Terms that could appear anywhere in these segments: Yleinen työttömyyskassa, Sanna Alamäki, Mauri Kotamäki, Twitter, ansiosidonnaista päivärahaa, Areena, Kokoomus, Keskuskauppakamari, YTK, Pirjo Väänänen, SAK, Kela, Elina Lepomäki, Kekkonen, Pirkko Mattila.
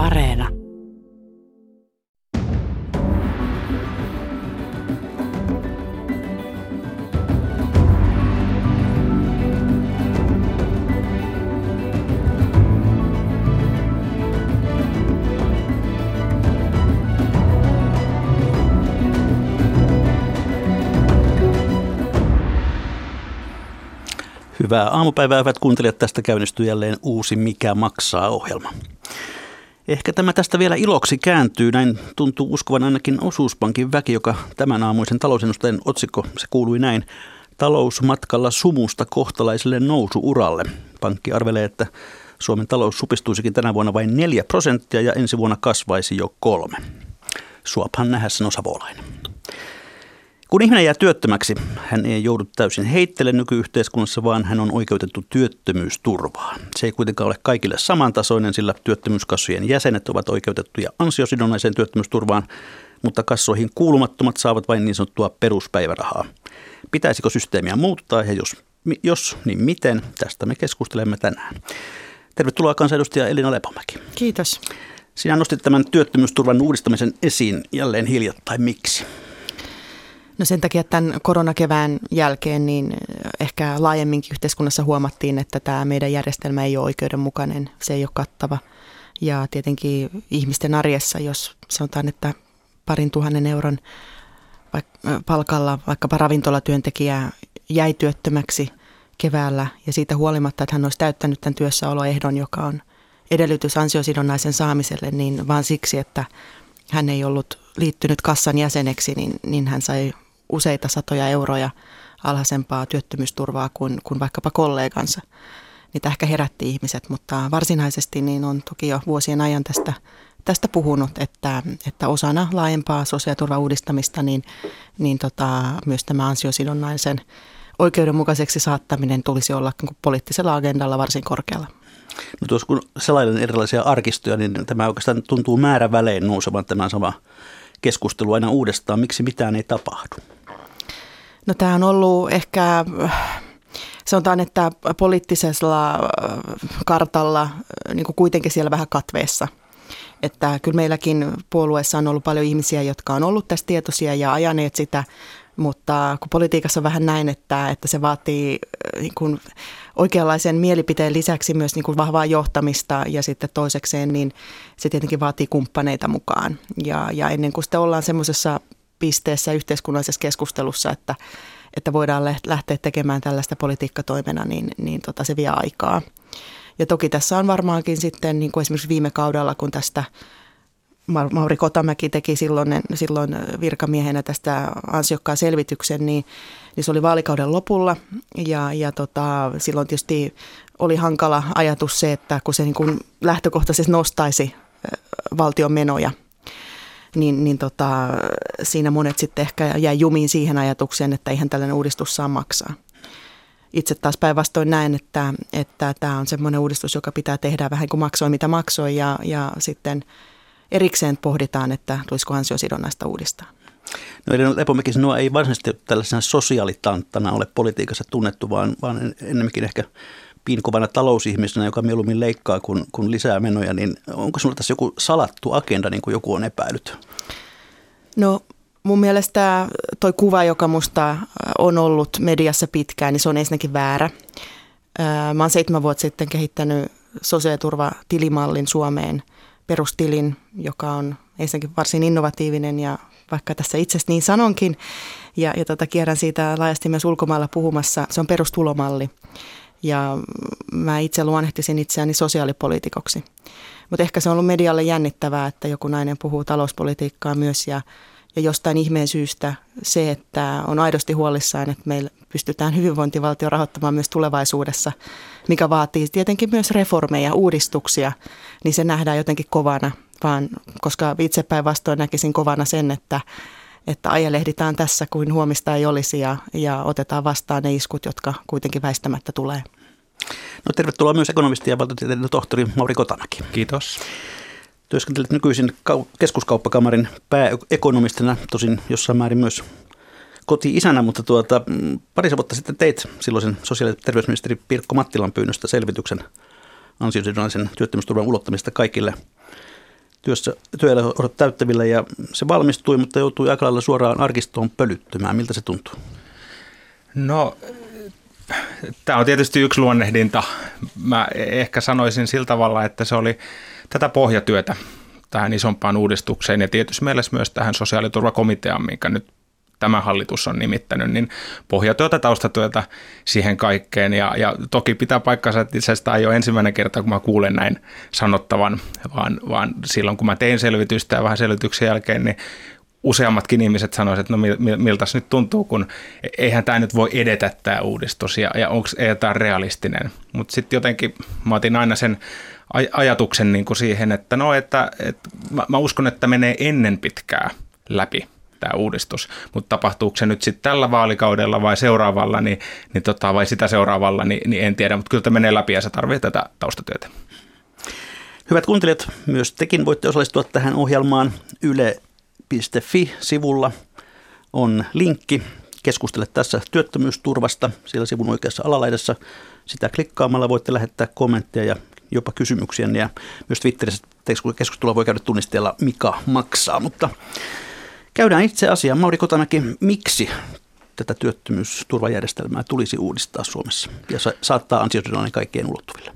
Areena. Hyvää aamupäivää, hyvät kuuntelijat. Tästä käynnistyy jälleen uusi Mikä maksaa -ohjelma. Ehkä tämä tästä vielä iloksi kääntyy, näin tuntuu uskovan ainakin osuuspankin väki, joka tämän aamuisen talousennusteen otsikko, se kuului näin: talousmatkalla sumusta kohtalaiselle nousuuralle. Pankki arvelee, että Suomen talous supistuisikin tänä vuonna vain 4% ja ensi vuonna kasvaisi jo 3. Suophan nähdä, sanoi savolainen. Kun ihminen jää työttömäksi, hän ei joudu täysin heittelemään nykyyhteiskunnassa, vaan hän on oikeutettu työttömyysturvaan. Se ei kuitenkaan ole kaikille samantasoinen, sillä työttömyyskassojen jäsenet ovat oikeutettuja ansiosidonnaiseen työttömyysturvaan, mutta kassoihin kuulumattomat saavat vain niin sanottua peruspäivärahaa. Pitäisikö systeemiä muuttaa ja jos niin miten? Tästä me keskustelemme tänään. Tervetuloa kansanedustaja Elina Lepomäki. Kiitos. Sinä nostit tämän työttömyysturvan uudistamisen esiin jälleen hiljattain. Miksi? No sen takia, että tämän koronakevään jälkeen niin ehkä laajemminkin yhteiskunnassa huomattiin, että tämä meidän järjestelmä ei ole oikeudenmukainen, se ei ole kattava. Ja tietenkin ihmisten arjessa, jos sanotaan, että 2 000 euron palkalla vaikkapa ravintolatyöntekijä jäi työttömäksi keväällä ja siitä huolimatta, että hän olisi täyttänyt tämän työssäoloehdon, joka on edellytys ansiosidonnaisen saamiselle, niin vaan siksi, että hän ei ollut liittynyt kassan jäseneksi, niin hän sai useita satoja euroja alhaisempaa työttömyysturvaa kuin vaikkapa kollegansa. Niitä ehkä herätti ihmiset, mutta varsinaisesti niin on toki jo vuosien ajan tästä puhunut, että osana laajempaa sosiaaliturvauudistamista myös tämä ansiosidonnaisen oikeudenmukaiseksi saattaminen tulisi olla poliittisella agendalla varsin korkealla. No tuossa kun selailin erilaisia arkistoja, niin tämä oikeastaan tuntuu määrävälein nousevan tämä sama keskustelu aina uudestaan. Miksi mitään ei tapahdu? No tämä on ollut ehkä, sanotaan, että poliittisella kartalla niin kuin kuitenkin siellä vähän katveessa. Että kyllä meilläkin puolueessa on ollut paljon ihmisiä, jotka on ollut tässä tietoisia ja ajaneet sitä, mutta kun politiikassa on vähän näin, että se vaatii niin kuin oikeanlaisen mielipiteen lisäksi myös niin kuin vahvaa johtamista ja sitten toisekseen, niin se tietenkin vaatii kumppaneita mukaan. Ja ennen kuin sitten ollaan semmoisessa pisteessä yhteiskunnallisessa keskustelussa, että voidaan lähteä tekemään tällaista politiikkatoimena, niin se vie aikaa. Ja toki tässä on varmaankin sitten niin kuin esimerkiksi viime kaudella, kun tästä Mauri Kotamäki teki silloin virkamiehenä tästä ansiokkaan selvityksen, niin se oli vaalikauden lopulla ja silloin tietysti oli hankala ajatus se, että kun se niin kuin lähtökohtaisesti nostaisi valtion menoja, niin siinä monet sitten ehkä jäi jumiin siihen ajatukseen, että eihän tällainen uudistus saa maksaa. Itse taas päinvastoin näen, että tämä on semmoinen uudistus, joka pitää tehdä vähän kuin maksoi mitä maksoi ja sitten erikseen pohditaan, että tulisiko ansiosidonnaista uudistaa. No Elina Lepomäki, sinua ei varsinaisesti tällaisena sosiaalitanttana ole politiikassa tunnettu, vaan ennemminkin ehkä pinkovana talousihmisenä, joka mieluummin leikkaa kuin lisää menoja. Niin onko sinulla tässä joku salattu agenda, niin kuin joku on epäillyt? No mun mielestä toi kuva, joka musta on ollut mediassa pitkään, niin se on ensinnäkin väärä. Mä oon 7 vuotta sitten kehittänyt sosiaaliturvatilimallin Suomeen. Perustilin, joka on ensinnäkin varsin innovatiivinen ja vaikka tässä itsestä niin sanonkin ja kierrän siitä laajasti myös ulkomailla puhumassa, se on perustulomalli ja mä itse luonnehtisin itseäni sosiaalipoliitikoksi. Mutta ehkä se on ollut medialle jännittävää, että joku nainen puhuu talouspolitiikkaa myös ja jostain ihmeen syystä se, että on aidosti huolissaan, että meillä pystytään hyvinvointivaltio rahoittamaan myös tulevaisuudessa, mikä vaatii tietenkin myös reformeja, uudistuksia, niin se nähdään jotenkin kovana, vaan koska itse päinvastoin näkisin kovana sen, että ajelehditaan tässä kuin huomista ei olisi ja otetaan vastaan ne iskut, jotka kuitenkin väistämättä tulee. No tervetuloa myös ekonomisti ja valtiotieteiden tohtori Mauri Kotamäki. Kiitos. Työskentelet nykyisin Keskuskauppakamarin pääekonomistina, tosin jossain määrin myös koti-isänä, mutta parissa vuotta sitten teit silloisen sosiaali- ja terveysministeri Pirkko Mattilan pyynnöstä selvityksen ansiosidonnaisen työttömyysturvan ulottamista kaikille työeläkeohdot täyttävillä ja se valmistui, mutta joutui aika lailla suoraan arkistoon pölyttymään. Miltä se tuntuu? No, tämä on tietysti yksi luonnehdinta. Mä ehkä sanoisin sillä tavalla, että se oli tätä pohjatyötä tähän isompaan uudistukseen ja tietysti mielessä myös tähän sosiaaliturvakomiteaan, minkä nyt tämä hallitus on nimittänyt, niin pohjatyötä, taustatyötä siihen kaikkeen. Ja toki pitää paikkansa, että itse asiassa tämä ei ole ensimmäinen kerta, kun mä kuulen näin sanottavan, vaan silloin kun mä tein selvitystä ja vähän selvityksen jälkeen, niin useammatkin ihmiset sanoisivat, että no miltäs nyt tuntuu, kun eihän tämä nyt voi edetä tämä uudistus ja onko tämä realistinen. Mutta sitten jotenkin mä otin aina sen ajatuksen niin kuin siihen, että no, että mä uskon, että menee ennen pitkää läpi tämä uudistus, mutta tapahtuuko se nyt sitten tällä vaalikaudella vai seuraavalla, vai sitä seuraavalla, niin en tiedä, mutta kyllä tämä menee läpi ja se tarvitsee tätä taustatyötä. Hyvät kuuntelijat, myös tekin voitte osallistua tähän ohjelmaan. Yle.fi-sivulla on linkki Keskustele tässä työttömyysturvasta, siellä sivun oikeassa alalaidassa. Sitä klikkaamalla voitte lähettää kommentteja ja jopa kysymyksiä, ja myös Twitterissä keskustelua voi käydä tunnisteella Mika maksaa, mutta käydään itse asiaan. Mauri Kotamäki, miksi tätä työttömyysturvajärjestelmää tulisi uudistaa Suomessa ja saattaa ansiosidonnainen kaikkien ulottuville?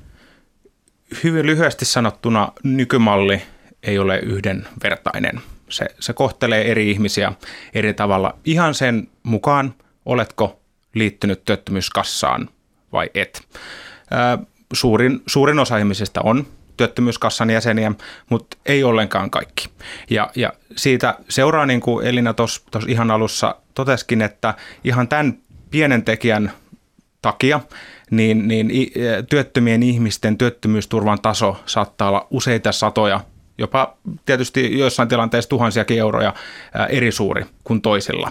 Hyvin lyhyesti sanottuna nykymalli ei ole yhdenvertainen. Se kohtelee eri ihmisiä eri tavalla ihan sen mukaan, oletko liittynyt työttömyyskassaan vai et. Suurin osa ihmisistä on työttömyyskassan jäseniä, mutta ei ollenkaan kaikki. Ja siitä seuraa, niin kuin Elina tuossa ihan alussa toteskin, että ihan tämän pienen tekijän takia niin työttömien ihmisten työttömyysturvan taso saattaa olla useita satoja, jopa tietysti joissain tilanteissa tuhansiakin euroja eri suuri kuin toisilla.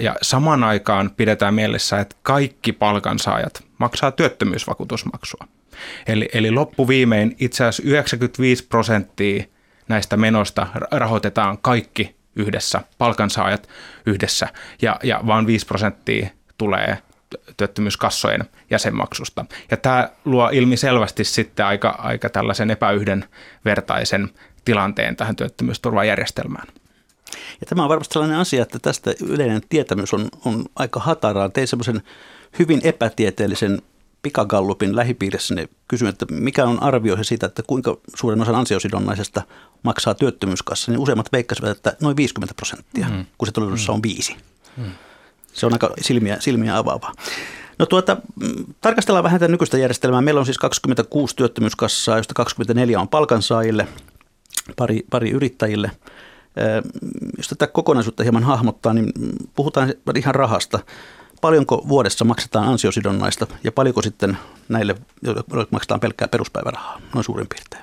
Ja samaan aikaan pidetään mielessä, että kaikki palkansaajat maksaa työttömyysvakuutusmaksua. Eli loppuviimein itse asiassa 95% näistä menoista rahoitetaan kaikki yhdessä, palkansaajat yhdessä, ja vain 5% tulee työttömyyskassojen jäsenmaksusta. Ja tämä luo ilmiselvästi sitten aika tällaisen epäyhdenvertaisen tilanteen tähän työttömyysturvajärjestelmään. Ja tämä on varmasti sellainen asia, että tästä yleinen tietämys on aika hataraa. Tein semmoisen hyvin epätieteellisen pikagallupin lähipiirissä kysyin, että mikä on arvio siitä, että kuinka suuren osan ansiosidonnaisesta maksaa työttömyyskassa, niin useimmat veikkasivat, että noin 50%, kun se todellisuudessa on 5%. Se on aika silmiä avaavaa. No tarkastellaan vähän tätä nykyistä järjestelmää. Meillä on siis 26 työttömyyskassaa, josta 24 on palkansaajille, pari yrittäjille. Jos tätä kokonaisuutta hieman hahmottaa, niin puhutaan ihan rahasta. Paljonko vuodessa maksetaan ansiosidonnaista ja paljonko sitten näille, joille maksetaan pelkkää peruspäivärahaa, noin suurin piirtein?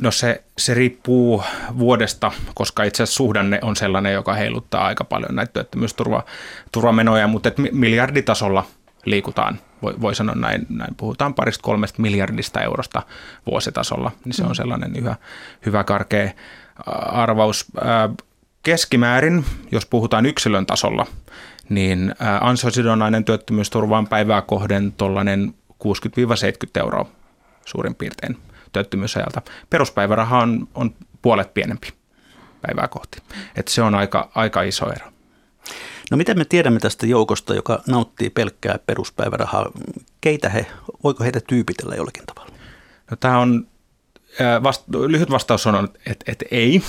No se riippuu vuodesta, koska itse asiassa suhdanne on sellainen, joka heiluttaa aika paljon näitä työttömyysturvamenoja, mutta miljarditasolla liikutaan, voi sanoa näin, puhutaan 2-3 miljardista eurosta vuositasolla, niin se on sellainen hyvä karkea arvaus. Keskimäärin, jos puhutaan yksilön tasolla, niin ansiosidonnainen työttömyysturva on päivää kohden tuollainen 60-70 euroa suurin piirtein työttömyysajalta. Peruspäiväraha on puolet pienempi päivää kohti. Et se on aika iso ero. No miten me tiedämme tästä joukosta, joka nauttii pelkkää peruspäivärahaa? Voiko heitä tyypitellä jollakin tavalla? No tämä on... lyhyt vastaus on, että ei,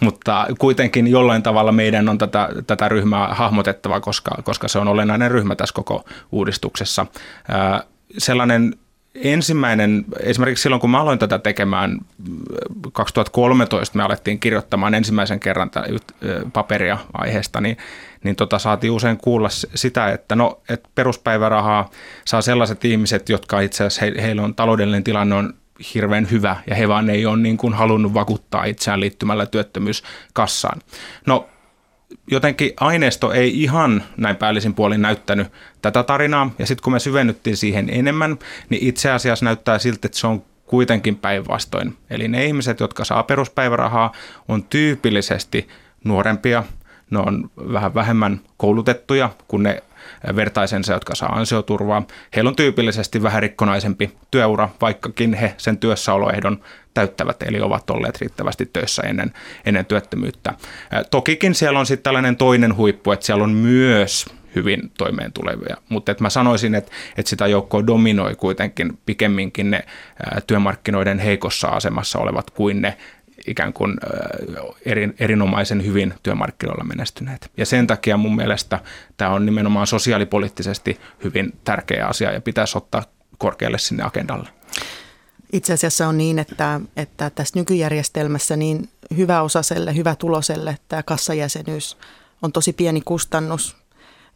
mutta kuitenkin jollain tavalla meidän on tätä ryhmää hahmotettava, koska se on olennainen ryhmä tässä koko uudistuksessa. Sellainen ensimmäinen, esimerkiksi silloin kun mä aloin tätä tekemään 2013, me alettiin kirjoittamaan ensimmäisen kerran paperia aiheesta, niin saatiin usein kuulla sitä, että peruspäivärahaa saa sellaiset ihmiset, jotka itse asiassa heillä on taloudellinen tilanne on hirveän hyvä, ja he vaan ei ole niin kuin halunnut vakuuttaa itseään liittymällä työttömyyskassaan. No, jotenkin aineisto ei ihan näin päällisin puolin näyttänyt tätä tarinaa, ja sitten kun me syvennyttiin siihen enemmän, niin itse asiassa näyttää siltä, että se on kuitenkin päinvastoin. Eli ne ihmiset, jotka saa peruspäivärahaa, on tyypillisesti nuorempia, ne on vähän vähemmän koulutettuja kuin ne vertaisensa, jotka saa ansioturvaa. Heillä on tyypillisesti vähän rikkonaisempi työura, vaikkakin he sen työssäoloehdon täyttävät, eli ovat olleet riittävästi töissä ennen työttömyyttä. Tokikin siellä on sitten tällainen toinen huippu, että siellä on myös hyvin toimeentulevia, mutta että mä sanoisin, että sitä joukkoa dominoi kuitenkin pikemminkin ne työmarkkinoiden heikossa asemassa olevat kuin ne ikään kuin erinomaisen hyvin työmarkkinoilla menestyneet. Ja sen takia mun mielestä tämä on nimenomaan sosiaalipoliittisesti hyvin tärkeä asia ja pitäisi ottaa korkealle sinne agendalle. Itse asiassa on niin, että tässä nykyjärjestelmässä niin hyväosaiselle, hyvätuloselle tämä kassajäsenyys on tosi pieni kustannus.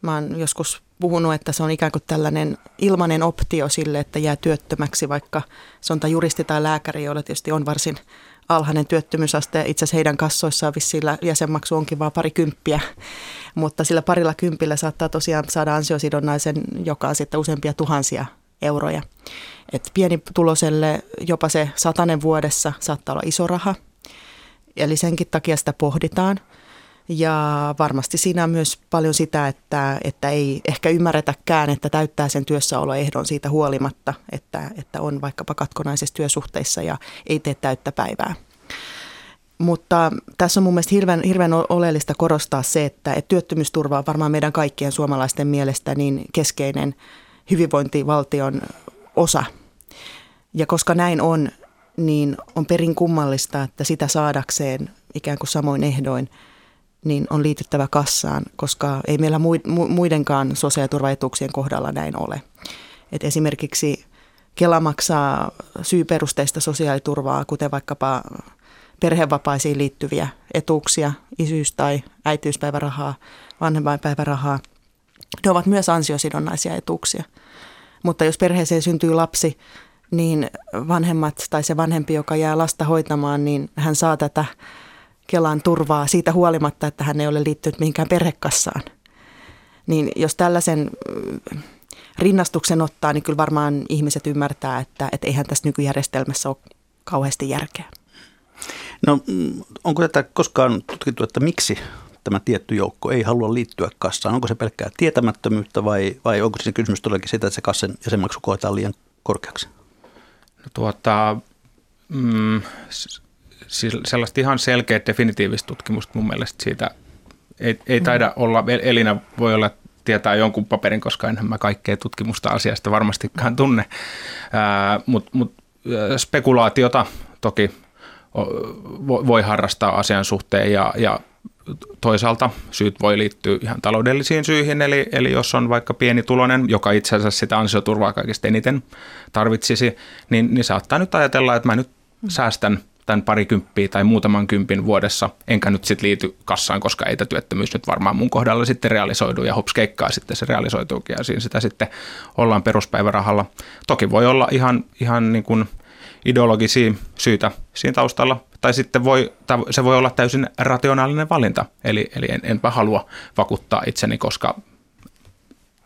Mä oon joskus puhunut, että se on ikään kuin tällainen ilmainen optio sille, että jää työttömäksi, vaikka se on tai juristi tai lääkäri, joilla tietysti on varsin alhainen työttömyysaste. Itse asiassa heidän kassoissaan vissiin jäsenmaksu onkin vaan parikymppiä, mutta sillä parilla kympillä saattaa tosiaan saada ansiosidonnaisen, joka on sitten useampia tuhansia euroja. Et pienituloselle jopa se 100 vuodessa saattaa olla iso raha, eli senkin takia sitä pohditaan. Ja varmasti siinä on myös paljon sitä, että ei ehkä ymmärretäkään, että täyttää sen työssäoloehdon siitä huolimatta, että on vaikkapa katkonaisessa työsuhteissa ja ei tee täyttä päivää. Mutta tässä on mun mielestä hirveän oleellista korostaa se, että työttömyysturva on varmaan meidän kaikkien suomalaisten mielestä niin keskeinen hyvinvointivaltion osa. Ja koska näin on, niin on perin kummallista, että sitä saadakseen ikään kuin samoin ehdoin, niin on liityttävä kassaan, koska ei meillä muidenkaan sosiaaliturvaetuuksien kohdalla näin ole. Et esimerkiksi Kela maksaa syyperusteista sosiaaliturvaa, kuten vaikkapa perhevapaisiin liittyviä etuuksia, isyys- tai äitiyspäivärahaa, vanhempainpäivärahaa. Ne ovat myös ansiosidonnaisia etuuksia. Mutta jos perheeseen syntyy lapsi, niin vanhemmat tai se vanhempi, joka jää lasta hoitamaan, niin hän saa tätä Kelan turvaa siitä huolimatta, että hän ei ole liittynyt mihinkään perhekassaan. Niin jos tällaisen rinnastuksen ottaa, niin kyllä varmaan ihmiset ymmärtää, että eihän tässä nykyjärjestelmässä ole kauheasti järkeä. No onko tätä koskaan tutkittu, että miksi tämä tietty joukko ei halua liittyä kassaan? Onko se pelkkää tietämättömyyttä vai onko siinä kysymys todellakin sitä, että se kassan jäsenmaksu koetaan liian korkeaksi? No sellaista ihan selkeä definitiivistä tutkimusta mun mielestä siitä ei taida olla. Elina voi olla tietää jonkun paperin, koska enhän mä kaikkea tutkimusta asiasta varmastikaan tunne, mutta spekulaatiota toki voi harrastaa asian suhteen ja toisaalta syyt voi liittyä ihan taloudellisiin syihin, eli jos on vaikka pienituloinen, joka itse asiassa sitä ansioturvaa kaikista eniten tarvitsisi, niin saattaa nyt ajatella, että mä nyt säästän tämän parikymppiä tai muutaman kympin vuodessa, enkä nyt sitten liity kassaan, koska ei tämä työttömyys nyt varmaan mun kohdalla sitten realisoidu ja hopskeikkaa sitten se realisoituukin ja siinä sitä sitten ollaan peruspäivärahalla. Toki voi olla ihan niin kuin ideologisia syitä siinä taustalla tai sitten se voi olla täysin rationaalinen valinta, eli enpä halua vakuuttaa itseni, koska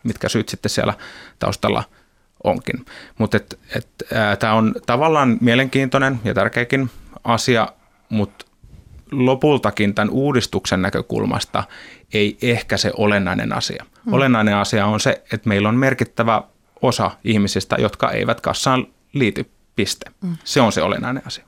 mitkä syyt sitten siellä taustalla onkin. Mutta tämä on tavallaan mielenkiintoinen ja tärkeäkin asia, mutta lopultakin tämän uudistuksen näkökulmasta ei ehkä se olennainen asia. Olennainen asia on se, että meillä on merkittävä osa ihmisistä, jotka eivät kassaan liity, piste. Se on se olennainen asia.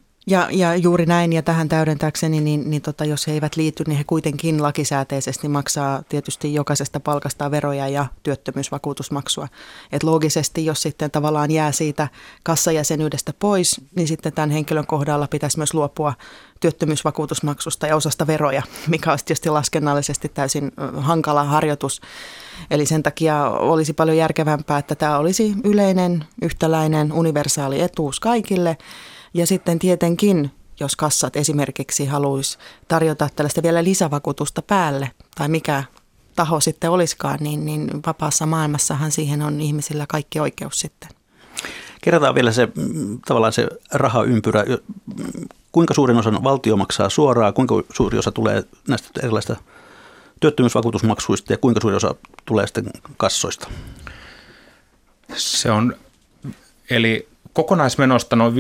Ja juuri näin, ja tähän täydentääkseni, niin jos he eivät liity, niin he kuitenkin lakisääteisesti maksaa tietysti jokaisesta palkasta veroja ja työttömyysvakuutusmaksua. Et loogisesti, jos sitten tavallaan jää siitä kassajäsenyydestä pois, niin sitten tämän henkilön kohdalla pitäisi myös luopua työttömyysvakuutusmaksusta ja osasta veroja, mikä on tietysti laskennallisesti täysin hankala harjoitus. Eli sen takia olisi paljon järkevämpää, että tämä olisi yleinen, yhtäläinen, universaali etuus kaikille. Ja sitten tietenkin, jos kassat esimerkiksi haluaisi tarjota tällaista vielä lisävakuutusta päälle tai mikä taho sitten olisikaan, niin vapaassa maailmassahan siihen on ihmisillä kaikki oikeus sitten. Kerrotaan vielä se rahaympyrä. Kuinka suurin osan valtio maksaa suoraan, kuinka suuri osa tulee näistä erilaisista työttömyysvakuutusmaksuista ja kuinka suuri osa tulee sitten kassoista? Eli kokonaismenosta noin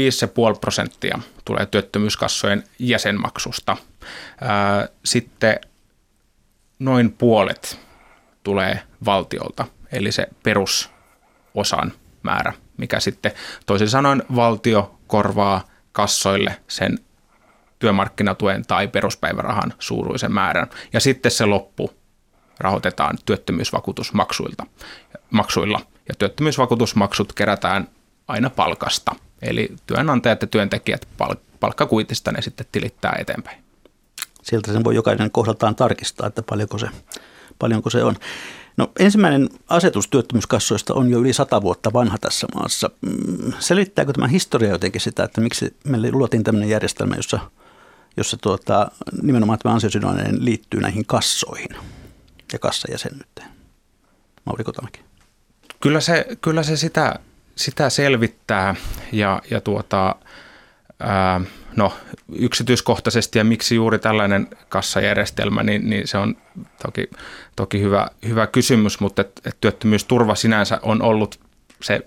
5,5% tulee työttömyyskassojen jäsenmaksusta. Sitten noin puolet tulee valtiolta, eli se perusosan määrä, mikä sitten toisin sanoen valtio korvaa kassoille sen työmarkkinatuen tai peruspäivärahan suuruisen määrän. Ja sitten se loppu rahoitetaan työttömyysvakuutusmaksuilla. Ja työttömyysvakuutusmaksut kerätään aina palkasta. Eli työnantajat ja työntekijät palkkakuitista ne sitten tilittää eteenpäin. Sieltä sen voi jokainen kohdaltaan tarkistaa, että paljonko se on. No, ensimmäinen asetus työttömyyskassoista on jo yli 100 vuotta vanha tässä maassa. Selittääkö tämä historia jotenkin sitä, että miksi meille luotiin tämmöinen järjestelmä, jossa nimenomaan tämä ansiosidonnainen liittyy näihin kassoihin ja kassajäsenyyteen? Mauri Kotamäki. Kyllä se sitä selvittää ja yksityiskohtaisesti ja miksi juuri tällainen kassajärjestelmä, niin se on toki hyvä kysymys, mutta työttömyysturva sinänsä on ollut se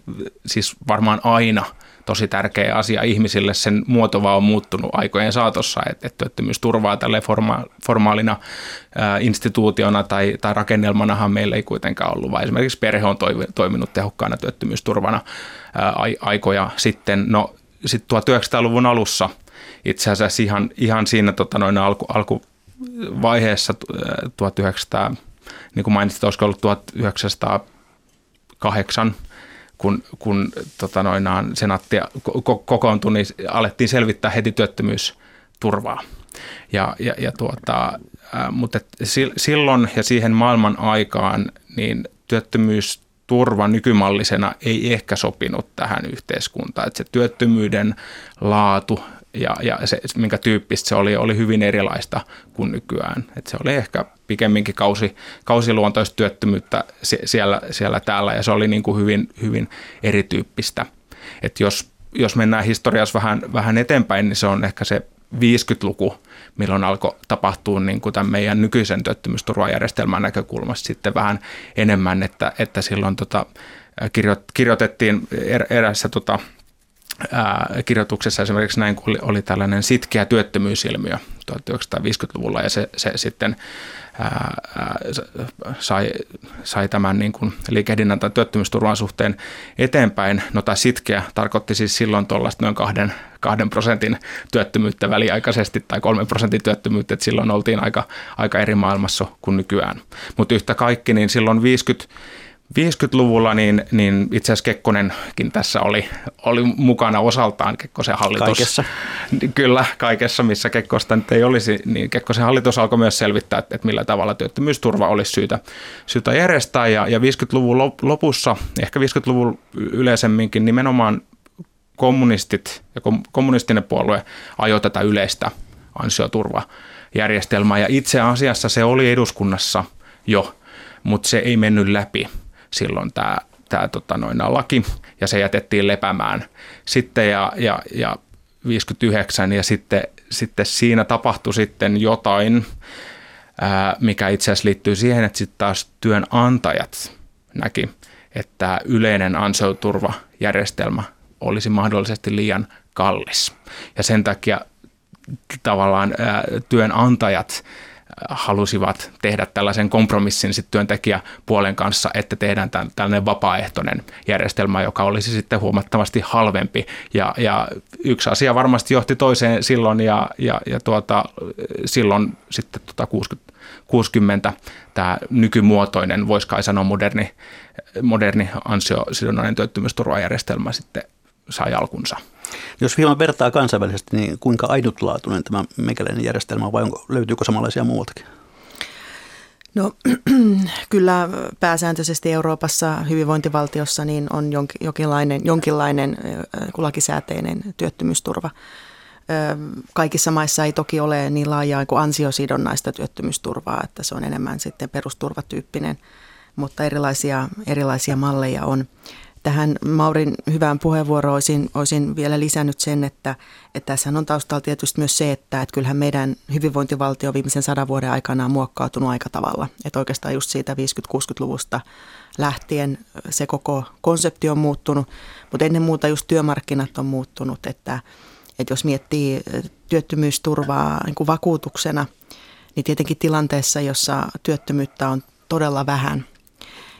siis varmaan aina tosi tärkeä asia ihmisille. Sen muoto vaan on muuttunut aikojen saatossa, että työttömyysturvaa tälle formaalina instituutiona tai rakennelmanahan meillä ei kuitenkaan ollut, vaan esimerkiksi perhe on toiminut tehokkaana työttömyysturvana aikoja sitten. No, sitten 1900-luvun alussa itse asiassa ihan siinä alkuvaiheessa, niin kuin mainitsit, olisiko ollut 1908, kun senaatti kokoontui, niin alettiin selvittää heti työttömyysturvaa. Mutta silloin ja siihen maailman aikaan niin työttömyysturva nykymallisena ei ehkä sopinut tähän yhteiskuntaan. Että se työttömyyden laatu ja se, minkä tyyppistä se oli hyvin erilaista kuin nykyään. Että se oli ehkä pikemminkin kausiluontoista työttömyyttä siellä täällä, ja se oli niin kuin hyvin erityyppistä. Että jos mennään historiassa vähän eteenpäin, niin se on ehkä se 50-luku, milloin alkoi tapahtua niin kuin tämän meidän nykyisen työttömyysturvajärjestelmän näkökulmasta sitten vähän enemmän, että silloin kirjoitettiin erässä kirjoituksessa esimerkiksi näin, kun oli tällainen sitkeä työttömyysilmiö 1950-luvulla, ja se sitten sai tämän niin kuin liikehdinnän tai työttömyysturvan suhteen eteenpäin. No, tämä sitkeä tarkoitti siis silloin tuollaista noin 2% työttömyyttä väliaikaisesti tai 3% työttömyyttä, että silloin oltiin aika eri maailmassa kuin nykyään. Mutta yhtä kaikki, niin silloin 50-luvulla niin itse asiassa Kekkonenkin tässä oli mukana osaltaan, Kekkosen hallitus. Kaikessa. Kyllä, kaikessa, missä Kekkosta nyt ei olisi, niin Kekkosen hallitus alkoi myös selvittää, että millä tavalla työttömyysturva olisi syytä järjestää. Ja 50-luvun lopussa, ehkä 50-luvun yleisemminkin, nimenomaan kommunistit ja kommunistinen puolue ajoi tätä yleistä ansioturvajärjestelmää. Ja itse asiassa se oli eduskunnassa jo, mutta se ei mennyt läpi. Silloin tämä laki, ja se jätettiin lepäämään sitten ja 59, ja sitten siinä tapahtui sitten jotain, mikä itse asiassa liittyy siihen, että sitten taas työnantajat näki, että yleinen ansioturvajärjestelmä olisi mahdollisesti liian kallis, ja sen takia tavallaan työnantajat halusivat tehdä tällaisen kompromissin sitten työntekijäpuolen kanssa, että tehdään tällainen vapaaehtoinen järjestelmä, joka olisi sitten huomattavasti halvempi. Ja yksi asia varmasti johti toiseen silloin, silloin sitten 60 tämä nykymuotoinen, voisi kai sanoa moderni ansiosidonnainen työttömyysturvajärjestelmä sitten sai alkunsa. Jos hieman vertaa kansainvälisesti, niin kuinka ainutlaatuinen tämä meikäläinen järjestelmä on, vai löytyykö samanlaisia muualtakin? No, kyllä pääsääntöisesti Euroopassa hyvinvointivaltiossa niin on jonkinlainen lakisääteinen työttömyysturva. Kaikissa maissa ei toki ole niin laajaa kuin ansiosidonnaista työttömyysturvaa, että se on enemmän sitten perusturvatyyppinen, mutta erilaisia malleja on. Tähän Maurin hyvään puheenvuoroon olisin vielä lisännyt sen, että tässä on taustalla tietysti myös se, että kyllähän meidän hyvinvointivaltio viimeisen 100 vuoden aikana on muokkautunut aika tavalla. Että oikeastaan just siitä 50-60-luvusta lähtien se koko konsepti on muuttunut, mutta ennen muuta just työmarkkinat on muuttunut. Että jos miettii työttömyysturvaa niin kuin vakuutuksena, niin tietenkin tilanteessa, jossa työttömyyttä on todella vähän,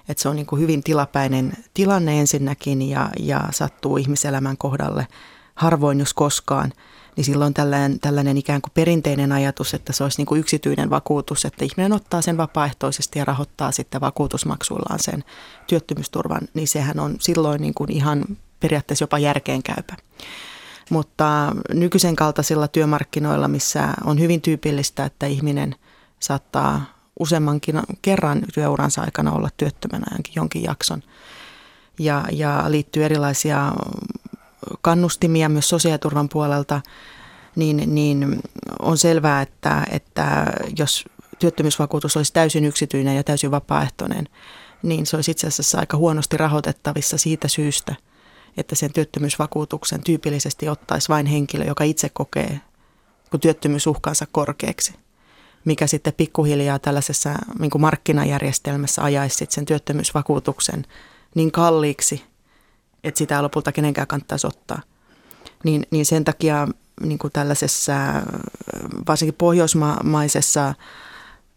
että se on niin kuin hyvin tilapäinen tilanne ensinnäkin ja sattuu ihmiselämän kohdalle harvoin jos koskaan, niin silloin tällainen ikään kuin perinteinen ajatus, että se olisi niin kuin yksityinen vakuutus, että ihminen ottaa sen vapaaehtoisesti ja rahoittaa sitten vakuutusmaksuillaan sen työttömyysturvan, niin sehän on silloin niin kuin ihan periaatteessa jopa järkeenkäypä. Mutta nykyisen kaltaisilla työmarkkinoilla, missä on hyvin tyypillistä, että ihminen saattaa useammankin kerran työuransa aikana olla työttömänä jonkin jakson ja liittyy erilaisia kannustimia myös sosiaaliturvan puolelta, niin on selvää, että jos työttömyysvakuutus olisi täysin yksityinen ja täysin vapaaehtoinen, niin se olisi itse asiassa aika huonosti rahoitettavissa siitä syystä, että sen työttömyysvakuutuksen tyypillisesti ottaisi vain henkilö, joka itse kokee työttömyysuhkansa korkeaksi, mikä sitten pikkuhiljaa tällaisessa niin kuin markkinajärjestelmässä ajaisi sen työttömyysvakuutuksen niin kalliiksi, että sitä ei lopulta kenenkään kannattaisi ottaa. Niin sen takia niin kuin tällaisessa varsinkin pohjoismaisessa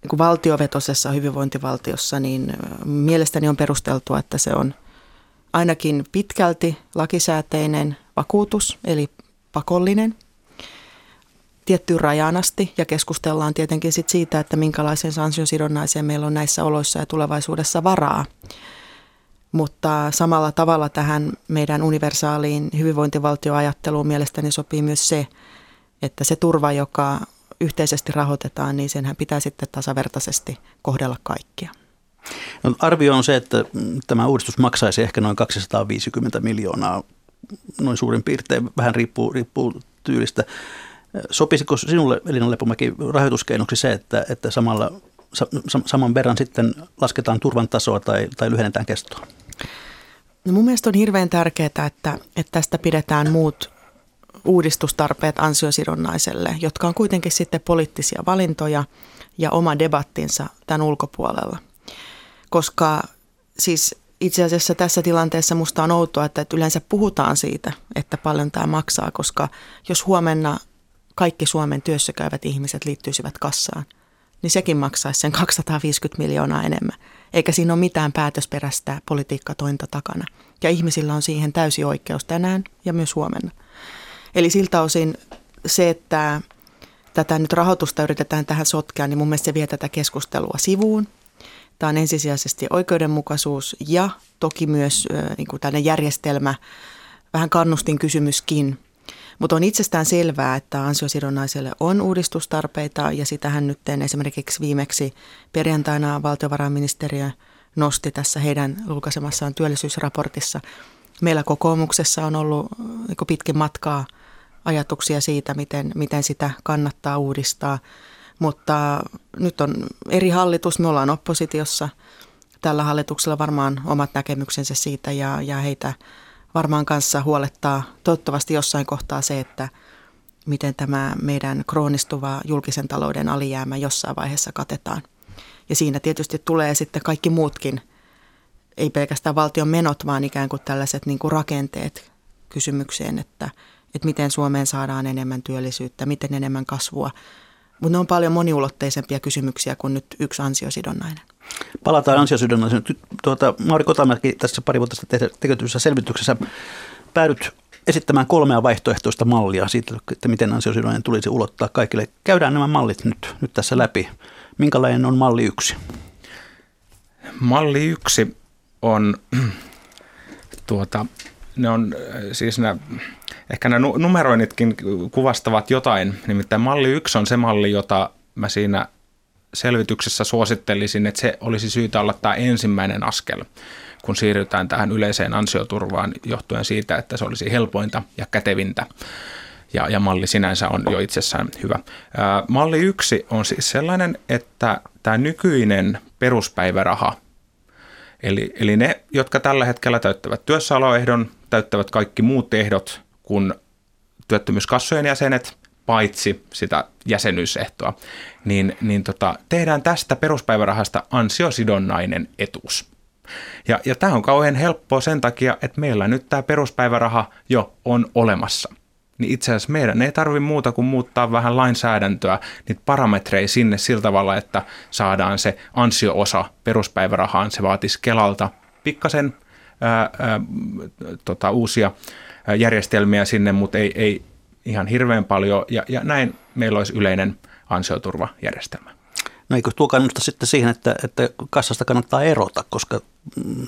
niin kuin valtiovetoisessa hyvinvointivaltiossa, niin mielestäni on perusteltua, että se on ainakin pitkälti lakisääteinen vakuutus, eli pakollinen, tiettyyn rajaan asti, ja keskustellaan tietenkin sit siitä, että minkälaiseen ansiosidonnaiseen meillä on näissä oloissa ja tulevaisuudessa varaa. Mutta samalla tavalla tähän meidän universaaliin hyvinvointivaltioajatteluun mielestäni sopii myös se, että se turva, joka yhteisesti rahoitetaan, niin senhän pitää sitten tasavertaisesti kohdella kaikkia. No, arvio on se, että tämä uudistus maksaisi ehkä noin 250 miljoonaa, noin suurin piirtein, vähän riippuu tyylistä. Sopisiko sinulle, Elina Lepomäki, rahoituskeinoksi se, että saman verran sitten lasketaan turvan tasoa tai lyhennetään kestoa? No, mun mielestä on hirveän tärkeää, että tästä pidetään muut uudistustarpeet ansiosidonnaiselle, jotka on kuitenkin sitten poliittisia valintoja ja oma debattinsa tämän ulkopuolella. Koska siis itse asiassa tässä tilanteessa musta on outoa, että yleensä puhutaan siitä, että paljon tämä maksaa, koska jos huomenna kaikki Suomen työssäkäyvät ihmiset liittyisivät kassaan, niin sekin maksaisi sen 250 miljoonaa enemmän. Eikä siinä ole mitään päätösperäistä politiikkatointa takana. Ja ihmisillä on siihen täysi oikeus tänään ja myös huomenna. Eli siltä osin se, että tätä nyt rahoitusta yritetään tähän sotkea, niin mun mielestä se vie tätä keskustelua sivuun. Tämä on ensisijaisesti oikeudenmukaisuus ja toki myös niin kuin tällainen järjestelmä, vähän kannustinkysymyskin. Mutta on itsestään selvää, että ansiosidonnaiselle on uudistustarpeita ja sitähän nyt esimerkiksi viimeksi perjantaina valtiovarainministeriö nosti tässä heidän julkaisemassaan työllisyysraportissa. Meillä kokoomuksessa on ollut niin kuin pitkin matkaa ajatuksia siitä, miten sitä kannattaa uudistaa. Mutta nyt on eri hallitus, me ollaan oppositiossa. Tällä hallituksella varmaan omat näkemyksensä siitä ja heitä varmaan kanssa huolettaa toivottavasti jossain kohtaa se, että miten tämä meidän kroonistuva julkisen talouden alijäämä jossain vaiheessa katetaan. Ja siinä tietysti tulee sitten kaikki muutkin, ei pelkästään valtion menot, vaan ikään kuin tällaiset niin kuin rakenteet kysymykseen, että miten Suomeen saadaan enemmän työllisyyttä, miten enemmän kasvua. Mutta ne on paljon moniulotteisempia kysymyksiä kuin nyt yksi ansiosidonnainen. Palataan ansiosidonnaiseen. Mauri Kotamäki tässä pari vuotta sitten teketyssä selvityksessä päädyt esittämään 3 vaihtoehtoista mallia siitä, että miten ansiosidonnainen tulisi ulottaa kaikille. Käydään nämä mallit nyt tässä läpi. Minkälainen on malli 1? Malli 1 on, ne on siis ehkä nämä numeroinnitkin kuvastavat jotain, nimittäin malli 1 on se malli, jota mä siinä selvityksessä suosittelisin, että se olisi syytä olla tämä ensimmäinen askel, kun siirrytään tähän yleiseen ansioturvaan johtuen siitä, että se olisi helpointa ja kätevintä ja malli sinänsä on jo itsessään hyvä. Malli 1 on siis sellainen, että tämä nykyinen peruspäiväraha, eli ne, jotka tällä hetkellä täyttävät työssäoloehdon, täyttävät kaikki muut ehdot kuin työttömyyskassojen jäsenet, paitsi sitä jäsenyysehtoa, niin tehdään tästä peruspäivärahasta ansiosidonnainen etuus. Ja tämä on kauhean helppoa sen takia, että meillä nyt tämä peruspäiväraha jo on olemassa. niin itse asiassa meidän ei tarvitse muuta kuin muuttaa vähän lainsäädäntöä, niitä parametreja sinne sillä tavalla, että saadaan se ansio-osa peruspäivärahaan, se vaatisi Kelalta pikkasen uusia järjestelmiä sinne, mutta ei ihan hirveän paljon, ja näin meillä olisi yleinen ansioturvajärjestelmä. No eikö tuo kannusta sitten siihen, että kassasta kannattaa erota, koska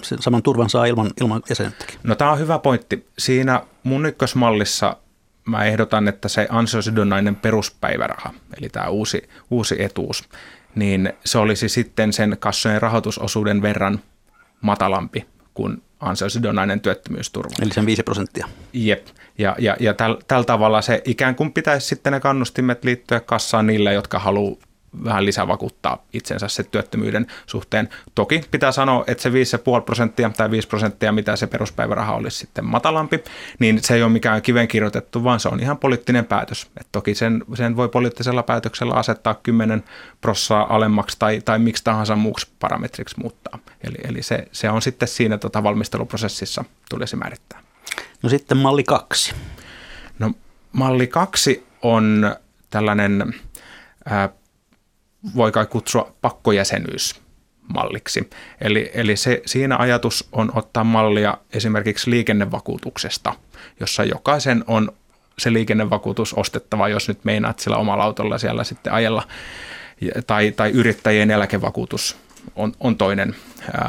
saman turvan saa ilman jäsenettäkin? No tämä on hyvä pointti. Siinä mun ykkösmallissa mä ehdotan, että se ansiosidonnainen peruspäiväraha, eli tämä uusi etuus, niin se olisi sitten sen kassojen rahoitusosuuden verran matalampi kuin ansiosidonnainen työttömyysturva. Eli sen 5%. Jep. Ja tällä tavalla se ikään kuin pitäisi sitten ne kannustimet liittyä kassaan niille, jotka haluaa vähän lisää vakuuttaa itsensä se työttömyyden suhteen. Toki pitää sanoa, että se 5,5% tai 5%, mitä se peruspäiväraha olisi sitten matalampi, niin se ei ole mikään kiveen kirjoitettu, vaan se on ihan poliittinen päätös. Et toki sen voi poliittisella päätöksellä asettaa 10% alemmaksi tai miksi tahansa muuksi parametriksi muuttaa. Eli se on sitten siinä valmisteluprosessissa tulisi määrittää. No sitten malli 2. No malli 2 on tällainen voi kai kutsua pakkojäsenyysmalliksi. Eli siinä ajatus on ottaa mallia esimerkiksi liikennevakuutuksesta, jossa jokaisen on se liikennevakuutus ostettava, jos nyt meinaat sillä omalla autolla siellä sitten ajella, tai yrittäjien eläkevakuutus on toinen,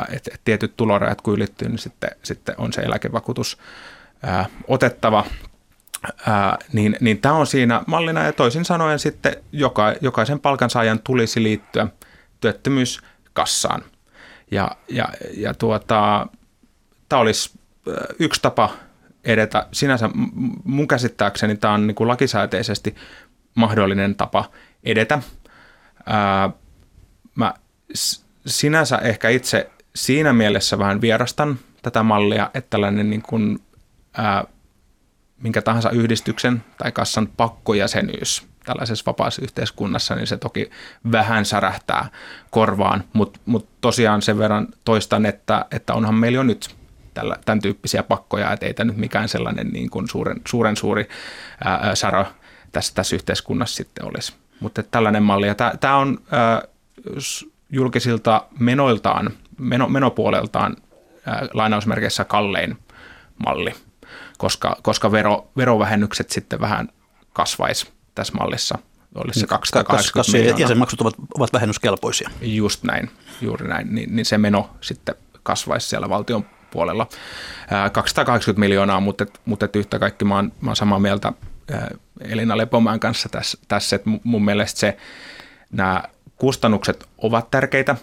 että tietyt tulorajat kun ylittyy, niin sitten on se eläkevakuutus otettava. Niin tämä on siinä mallina, ja toisin sanoen sitten jokaisen palkansaajan tulisi liittyä työttömyyskassaan. Tämä olisi yksi tapa edetä. Sinänsä mun käsittääkseni tämä on niin kuin lakisääteisesti mahdollinen tapa edetä. Mä sinänsä ehkä itse siinä mielessä vähän vierastan tätä mallia, että tällainen niin kuin, minkä tahansa yhdistyksen tai kassan pakkojäsenyys tällaisessa vapaassa yhteiskunnassa, niin se toki vähän särähtää korvaan, mutta tosiaan sen verran toistan, että onhan meillä jo nyt tämän tyyppisiä pakkoja, että ei tämä nyt mikään sellainen niin kuin suuren suuri saro tässä yhteiskunnassa sitten olisi. Mutta tällainen malli, ja tämä on julkisilta menoiltaan, menopuoleltaan lainausmerkeissä kallein malli, koska verovähennykset sitten vähän kasvaisi tässä mallissa, olisi se 280 miljoonaa. Jäsenmaksut ovat vähennyskelpoisia. Just näin, juuri näin, niin se meno sitten kasvaisi siellä valtion puolella. 280 miljoonaa, mutta yhtä kaikki mä oon samaa mieltä Elina Lepomäen kanssa tässä, että mun mielestä nämä kustannukset ovat tärkeitä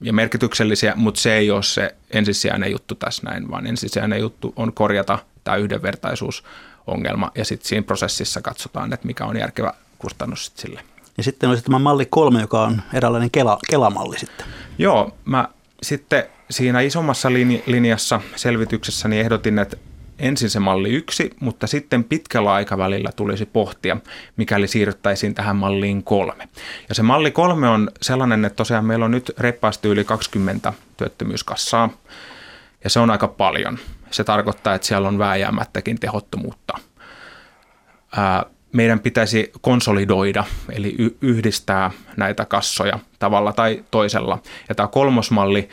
ja merkityksellisiä, mutta se ei ole se ensisijainen juttu tässä näin, vaan ensisijainen juttu on korjata tämä yhdenvertaisuusongelma, ja sitten siinä prosessissa katsotaan, että mikä on järkevä kustannus sit sille. Ja sitten olisi tämä malli 3, joka on eräänlainen Kela-malli sitten. Joo, mä sitten siinä isommassa linjassa selvityksessäni ehdotin, että ensin se malli 1, mutta sitten pitkällä aikavälillä tulisi pohtia, mikäli siirryttäisiin tähän malliin 3. Ja se malli 3 on sellainen, että tosiaan meillä on nyt reippaasti yli 20 työttömyyskassaa, ja se on aika paljon. Se tarkoittaa, että siellä on vääjäämättäkin tehottomuutta. Meidän pitäisi konsolidoida, eli yhdistää näitä kassoja tavalla tai toisella. Ja tämä 3. malli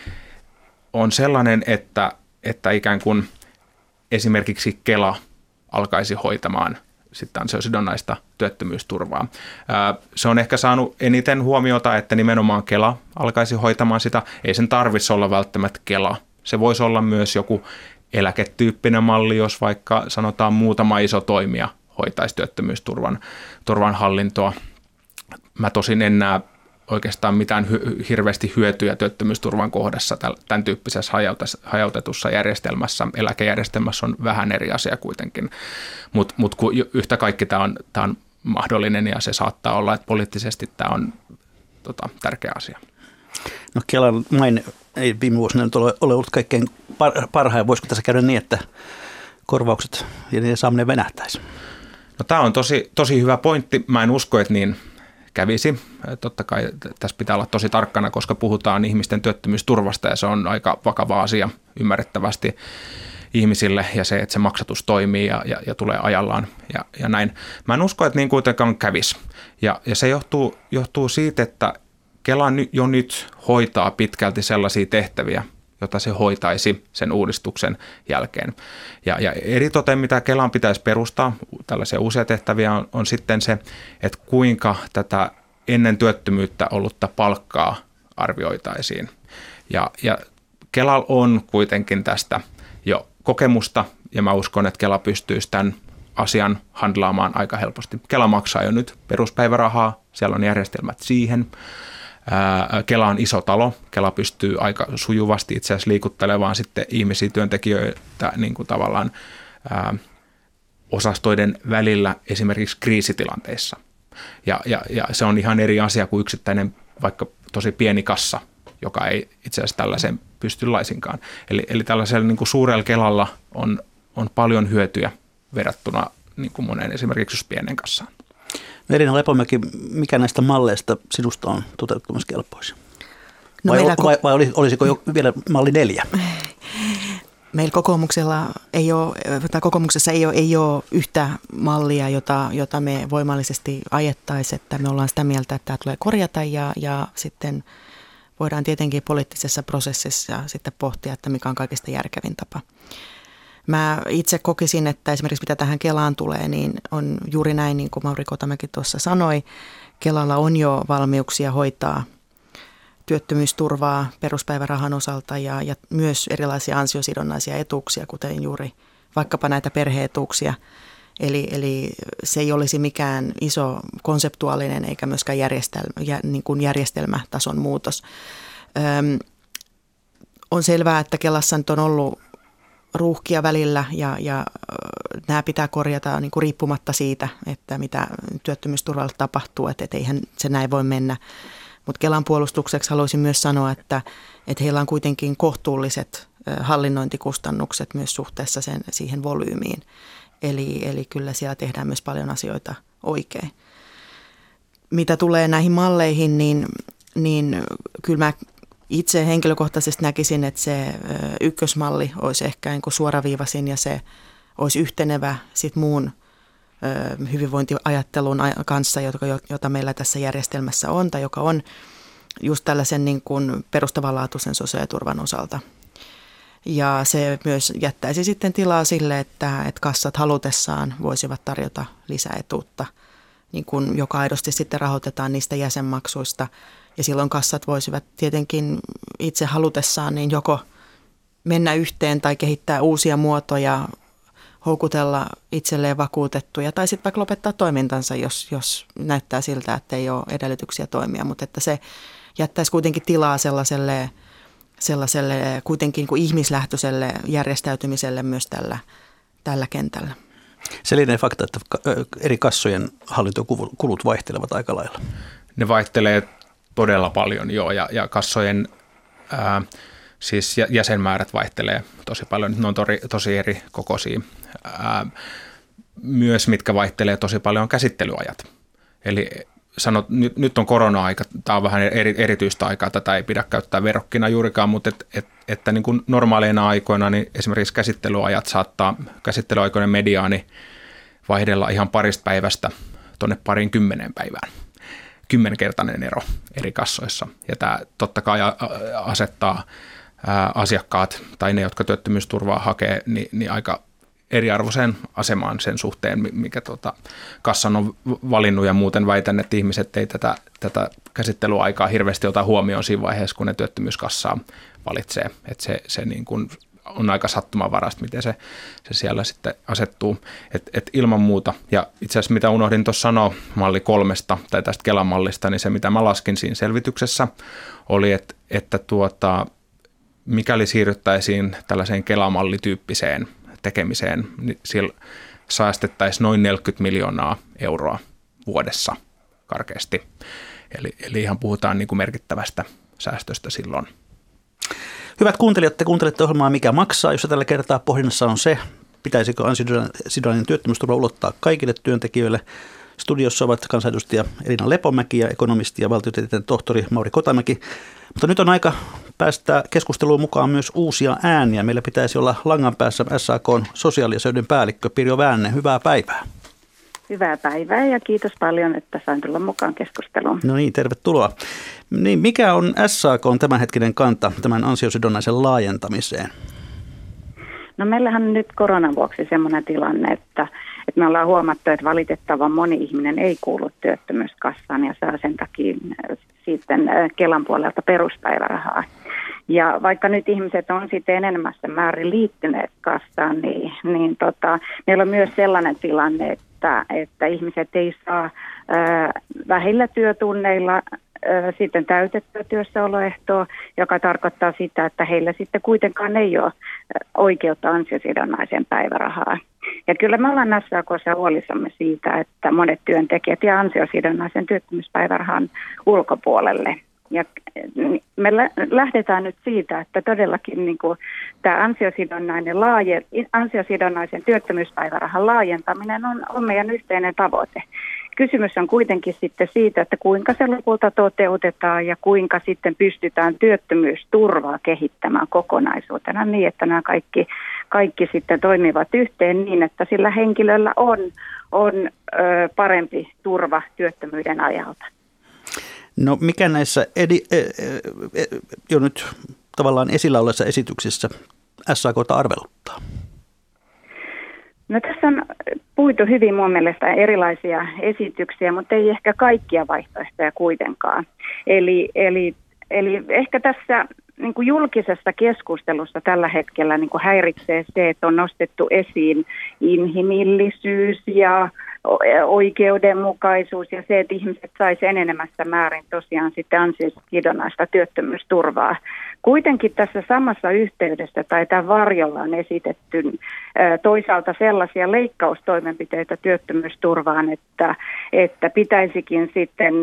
on sellainen, että ikään kuin esimerkiksi Kela alkaisi hoitamaan sitten ansiosidonnaista työttömyysturvaa. Se on ehkä saanut eniten huomiota, että nimenomaan Kela alkaisi hoitamaan sitä. Ei sen tarvitse olla välttämättä Kela. Se voisi olla myös joku eläketyyppinen malli, jos vaikka sanotaan muutama iso toimija hoitaisi työttömyysturvan hallintoa. Mä tosin en näe oikeastaan mitään hirveästi hyötyä työttömyysturvan kohdassa tämän tyyppisessä hajautetussa järjestelmässä. Eläkejärjestelmässä on vähän eri asia kuitenkin, mutta yhtä kaikki tämä on mahdollinen, ja se saattaa olla, että poliittisesti tämä on tärkeä asia. No Kelan maine ei viime vuosina nyt ole ollut kaikkein parhain. Voisiko tässä käydä niin, että korvaukset ja niiden saaminen venähtäisi? No tämä on tosi hyvä pointti. Mä en usko, että niin kävisi. Totta kai tässä pitää olla tosi tarkkana, koska puhutaan ihmisten työttömyysturvasta, ja se on aika vakava asia ymmärrettävästi. ihmisille ja se, että se maksatus toimii ja tulee ajallaan ja näin. Mä en usko, että niin kuitenkaan kävisi. Ja se johtuu siitä, että Kela jo nyt hoitaa pitkälti sellaisia tehtäviä, jota se hoitaisi sen uudistuksen jälkeen. Ja eritoten, mitä Kelan pitäisi perustaa, tällaisia uusia tehtäviä on sitten se, että kuinka tätä ennen työttömyyttä ollutta palkkaa arvioitaisiin. Ja Kelalla on kuitenkin tästä jo kokemusta, ja mä uskon, että Kela pystyisi tämän asian handlaamaan aika helposti. Kela maksaa jo nyt peruspäivärahaa, siellä on järjestelmät siihen. Kela on iso talo. Kela pystyy aika sujuvasti itse asiassa liikuttelemaan sitten ihmisiä, työntekijöitä niin kuin tavallaan osastoiden välillä esimerkiksi kriisitilanteissa. Ja se on ihan eri asia kuin yksittäinen vaikka tosi pieni kassa, joka ei itse asiassa tällaiseen pysty laisinkaan. Eli tällaisella niin kuin suurella Kelalla on paljon hyötyä verrattuna niin kuin moneen esimerkiksi pienen kassaan. Elina Lepomäki, mikä näistä malleista sinusta on toteuttamiskelpoisia? No vai olisiko jo vielä malli 4? Meillä kokoomuksessa ei ole yhtä mallia, jota me voimallisesti ajettaisiin, että me ollaan sitä mieltä, että tämä tulee korjata ja sitten voidaan tietenkin poliittisessa prosessissa sitten pohtia, että mikä on kaikista järkevin tapa. Mä itse kokisin, että esimerkiksi mitä tähän Kelaan tulee, niin on juuri näin, niin kuin Mauri Kotamäki tuossa sanoi. Kelalla on jo valmiuksia hoitaa työttömyysturvaa peruspäivärahan osalta ja myös erilaisia ansiosidonnaisia etuuksia, kuten juuri vaikkapa näitä perhe-etuuksia. Eli se ei olisi mikään iso konseptuaalinen eikä myöskään järjestelmätason muutos. On selvää, että Kelassa nyt on ollut ruuhkia välillä ja nämä pitää korjata niin kuin riippumatta siitä, että mitä työttömyysturvalle tapahtuu, että eihän se näin voi mennä. Mutta Kelan puolustukseksi haluaisin myös sanoa, että heillä on kuitenkin kohtuulliset hallinnointikustannukset myös suhteessa siihen volyymiin. Eli kyllä siellä tehdään myös paljon asioita oikein. Mitä tulee näihin malleihin, niin kyllä mä itse henkilökohtaisesti näkisin, että se ykkösmalli olisi ehkä niin kuin suoraviivaisin ja se olisi yhtenevä sit muun hyvinvointiajattelun kanssa, jota meillä tässä järjestelmässä on tai joka on just tällaisen niin kuin perustavanlaatuisen sosiaaliturvan osalta. Ja se myös jättäisi sitten tilaa sille, että kassat halutessaan voisivat tarjota lisäetuutta, niin kuin joka aidosti sitten rahoitetaan niistä jäsenmaksuista. Ja silloin kassat voisivat tietenkin itse halutessaan niin joko mennä yhteen tai kehittää uusia muotoja, houkutella itselleen vakuutettuja tai sitten vaikka lopettaa toimintansa, jos näyttää siltä, että ei ole edellytyksiä toimia. Mutta että se jättäisi kuitenkin tilaa sellaiselle kuitenkin niin kuin ihmislähtöiselle järjestäytymiselle myös tällä kentällä. Se lienee fakta, että eri kassojen hallintokulut vaihtelevat aika lailla. Ne vaihtelee todella paljon, joo, ja kassojen siis jäsenmäärät vaihtelee tosi paljon. Ne on tosi eri kokoisia. Myös mitkä vaihtelee tosi paljon on käsittelyajat. Eli nyt on korona-aika, tämä on vähän erityistä aikaa, tätä ei pidä käyttää verrokkina juurikaan, mutta että niin kuin normaaleina aikoina niin esimerkiksi käsittelyajat saattaa, käsittelyaikoinen mediaani vaihdella ihan parista päivästä tuonne 20 päivään. 10-kertainen ero eri kassoissa. Ja tämä totta kai asettaa asiakkaat tai ne, jotka työttömyysturvaa hakee, niin aika eriarvoiseen asemaan sen suhteen, mikä kassan on valinnut. Ja muuten väitän, että ihmiset ei tätä käsittelyaikaa hirveästi ota huomioon siinä vaiheessa, kun ne työttömyyskassaa valitsee. Että se niin kuin on aika sattumanvaraista, miten se siellä sitten asettuu. Et ilman muuta. Ja itse asiassa mitä unohdin tuossa sanoa malli 3 tai tästä Kelan mallista, niin se mitä mä laskin siinä selvityksessä oli, että mikäli siirryttäisiin tällaiseen Kelamalli-tyyppiseen tekemiseen, niin sillä säästettäisiin noin 40 miljoonaa € vuodessa karkeasti. Eli ihan puhutaan niin kuin merkittävästä säästöstä silloin. Hyvät kuuntelijat, te kuuntelette ohjelmaa Mikä maksaa, jossa tällä kertaa pohdinnassa on se, pitäisikö ansiosidonnainen työttömyysturva ulottaa kaikille työntekijöille. Studiossa ovat kansanedustaja Elina Lepomäki ja ekonomisti ja valtiotieteen tohtori Mauri Kotamäki. Mutta nyt on aika päästä keskusteluun mukaan myös uusia ääniä. Meillä pitäisi olla langan päässä SAK:n sosiaaliasioiden päällikkö Pirjo Väänänen. Hyvää päivää. Hyvää päivää ja kiitos paljon, että sain tulla mukaan keskusteluun. No niin, tervetuloa. Niin, mikä on SAK:n tämänhetkinen kanta tämän ansiosidonnaisen laajentamiseen? No meillähän on nyt koronan vuoksi semmoinen tilanne, että me ollaan huomattu, että valitettavan moni ihminen ei kuulu työttömyyskassaan ja saa sen takia sitten Kelan puolelta peruspäivärahaa. Ja vaikka nyt ihmiset on sitten enemmässä määrin liittyneet kassaan, niin meillä on myös sellainen tilanne, että ihmiset ei saa vähillä työtunneilla sitten täytettyä työssäoloehtoa, joka tarkoittaa sitä, että heillä sitten kuitenkaan ei ole oikeutta ansiosidonnaiseen päivärahaan. Ja kyllä me ollaan SAK:ssa huolissamme siitä, että monet työntekijät ja ansiosidonnaisen työttömyyspäivärahan ulkopuolelle. Ja me lähdetään nyt siitä, että todellakin niin kuin tämä ansiosidonnaisen työttömyyspäivärahan laajentaminen on meidän yhteinen tavoite. Kysymys on kuitenkin sitten siitä, että kuinka se lopulta toteutetaan ja kuinka sitten pystytään työttömyysturvaa kehittämään kokonaisuutena niin, että nämä kaikki sitten toimivat yhteen niin, että sillä henkilöllä on parempi turva työttömyyden ajalta. No mikä näissä jo nyt tavallaan esillä olleissa esityksissä SAK:ta arveluttaa? No tässä on puitu hyvin mun mielestä erilaisia esityksiä, mutta ei ehkä kaikkia vaihtoehtoja kuitenkaan. Eli ehkä tässä niin kuin julkisessa keskustelussa tällä hetkellä niin kuin häiritsee se, että on nostettu esiin inhimillisyys ja oikeudenmukaisuus ja se, että ihmiset saisi enenemässä määrin tosiaan sitten ansiosidonnaista työttömyysturvaa. Kuitenkin tässä samassa yhteydessä tai tämän varjolla on esitetty toisaalta sellaisia leikkaustoimenpiteitä työttömyysturvaan, että pitäisikin sitten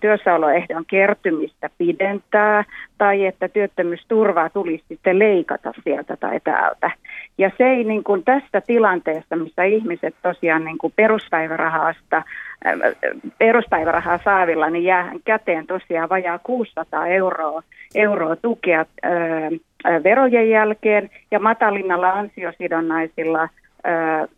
työssäoloehdon kertymistä pidentää tai että työttömyysturvaa tulisi sitten leikata sieltä tai täältä. Ja se ei niin kuin tästä tilanteesta, missä ihmiset tosiaan niin kuin peruspäivärahaa saavilla, niin jää käteen tosiaan vajaa 600 euroa tukea verojen jälkeen ja matalimmalla ansiosidonnaisilla,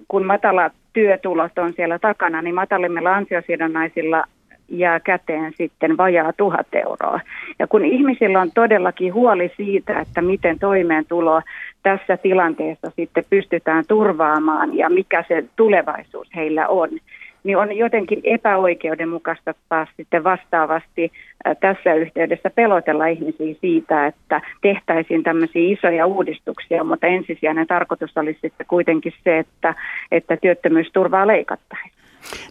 kun matalat työtulot on siellä takana, niin matalimmilla ansiosidonnaisilla jää käteen sitten vajaa 1 000 euroa. Ja kun ihmisillä on todellakin huoli siitä, että miten toimeentulo tässä tilanteessa sitten pystytään turvaamaan ja mikä se tulevaisuus heillä on, niin on jotenkin epäoikeudenmukaista taas sitten vastaavasti tässä yhteydessä pelotella ihmisiä siitä, että tehtäisiin tämmöisiä isoja uudistuksia, mutta ensisijainen tarkoitus olisi sitten kuitenkin se, että työttömyysturvaa leikattaisiin.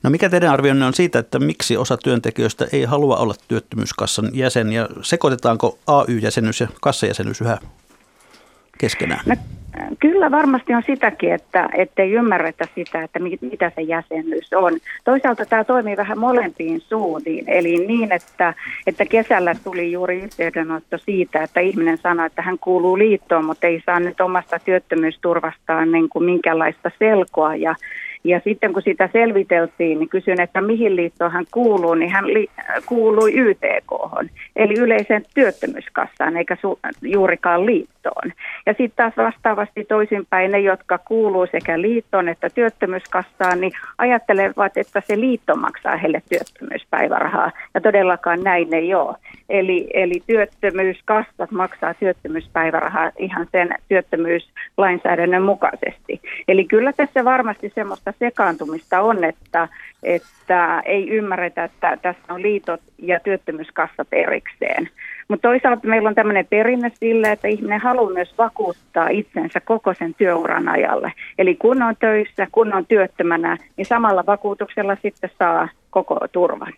No mikä teidän arvionne on siitä, että miksi osa työntekijöistä ei halua olla työttömyyskassan jäsen ja sekoitetaanko AY-jäsenyys ja kassajäsenyys yhä keskenään? No, kyllä varmasti on sitäkin, että ei ymmärretä sitä, että mitä se jäsenyys on. Toisaalta tämä toimii vähän molempiin suuntiin, eli niin, että kesällä tuli juuri yhteydenotto siitä, että ihminen sanoi, että hän kuuluu liittoon, mutta ei saa nyt omasta työttömyysturvastaan niin kuin minkäänlaista selkoa. Ja sitten kun sitä selviteltiin, niin kysyin, että mihin liittoon hän kuuluu, niin hän kuului YTK:hon, eli yleiseen työttömyyskassaan, eikä juurikaan liittoon. Ja sitten taas vastaavasti toisinpäin ne, jotka kuuluu sekä liittoon että työttömyyskassaan, niin ajattelevat, että se liitto maksaa heille työttömyyspäivärahaa, ja todellakaan näin ei ole. Eli työttömyyskassat maksaa työttömyyspäivärahaa ihan sen työttömyyslainsäädännön mukaisesti. Eli kyllä tässä varmasti semmoista sekaantumista on, että ei ymmärretä, että tässä on liitot ja työttömyyskassat erikseen. Mutta toisaalta meillä on tämmöinen perinne sille, että ihminen haluaa myös vakuuttaa itsensä koko sen työuran ajalle. Eli kun on töissä, kun on työttömänä, niin samalla vakuutuksella sitten saa koko turvan.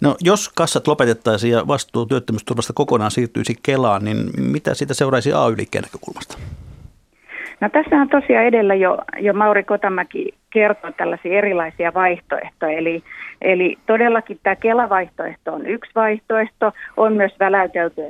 No jos kassat lopetettaisiin ja vastuu työttömyysturvasta kokonaan siirtyisi Kelaan, niin mitä siitä seuraisi AY-liikkeen näkökulmasta? No tässä on tosiaan edellä jo Mauri Kotamäki kertoo tällaisia erilaisia vaihtoehtoja. Eli todellakin tämä Kela-vaihtoehto on yksi vaihtoehto. On myös väläytelty,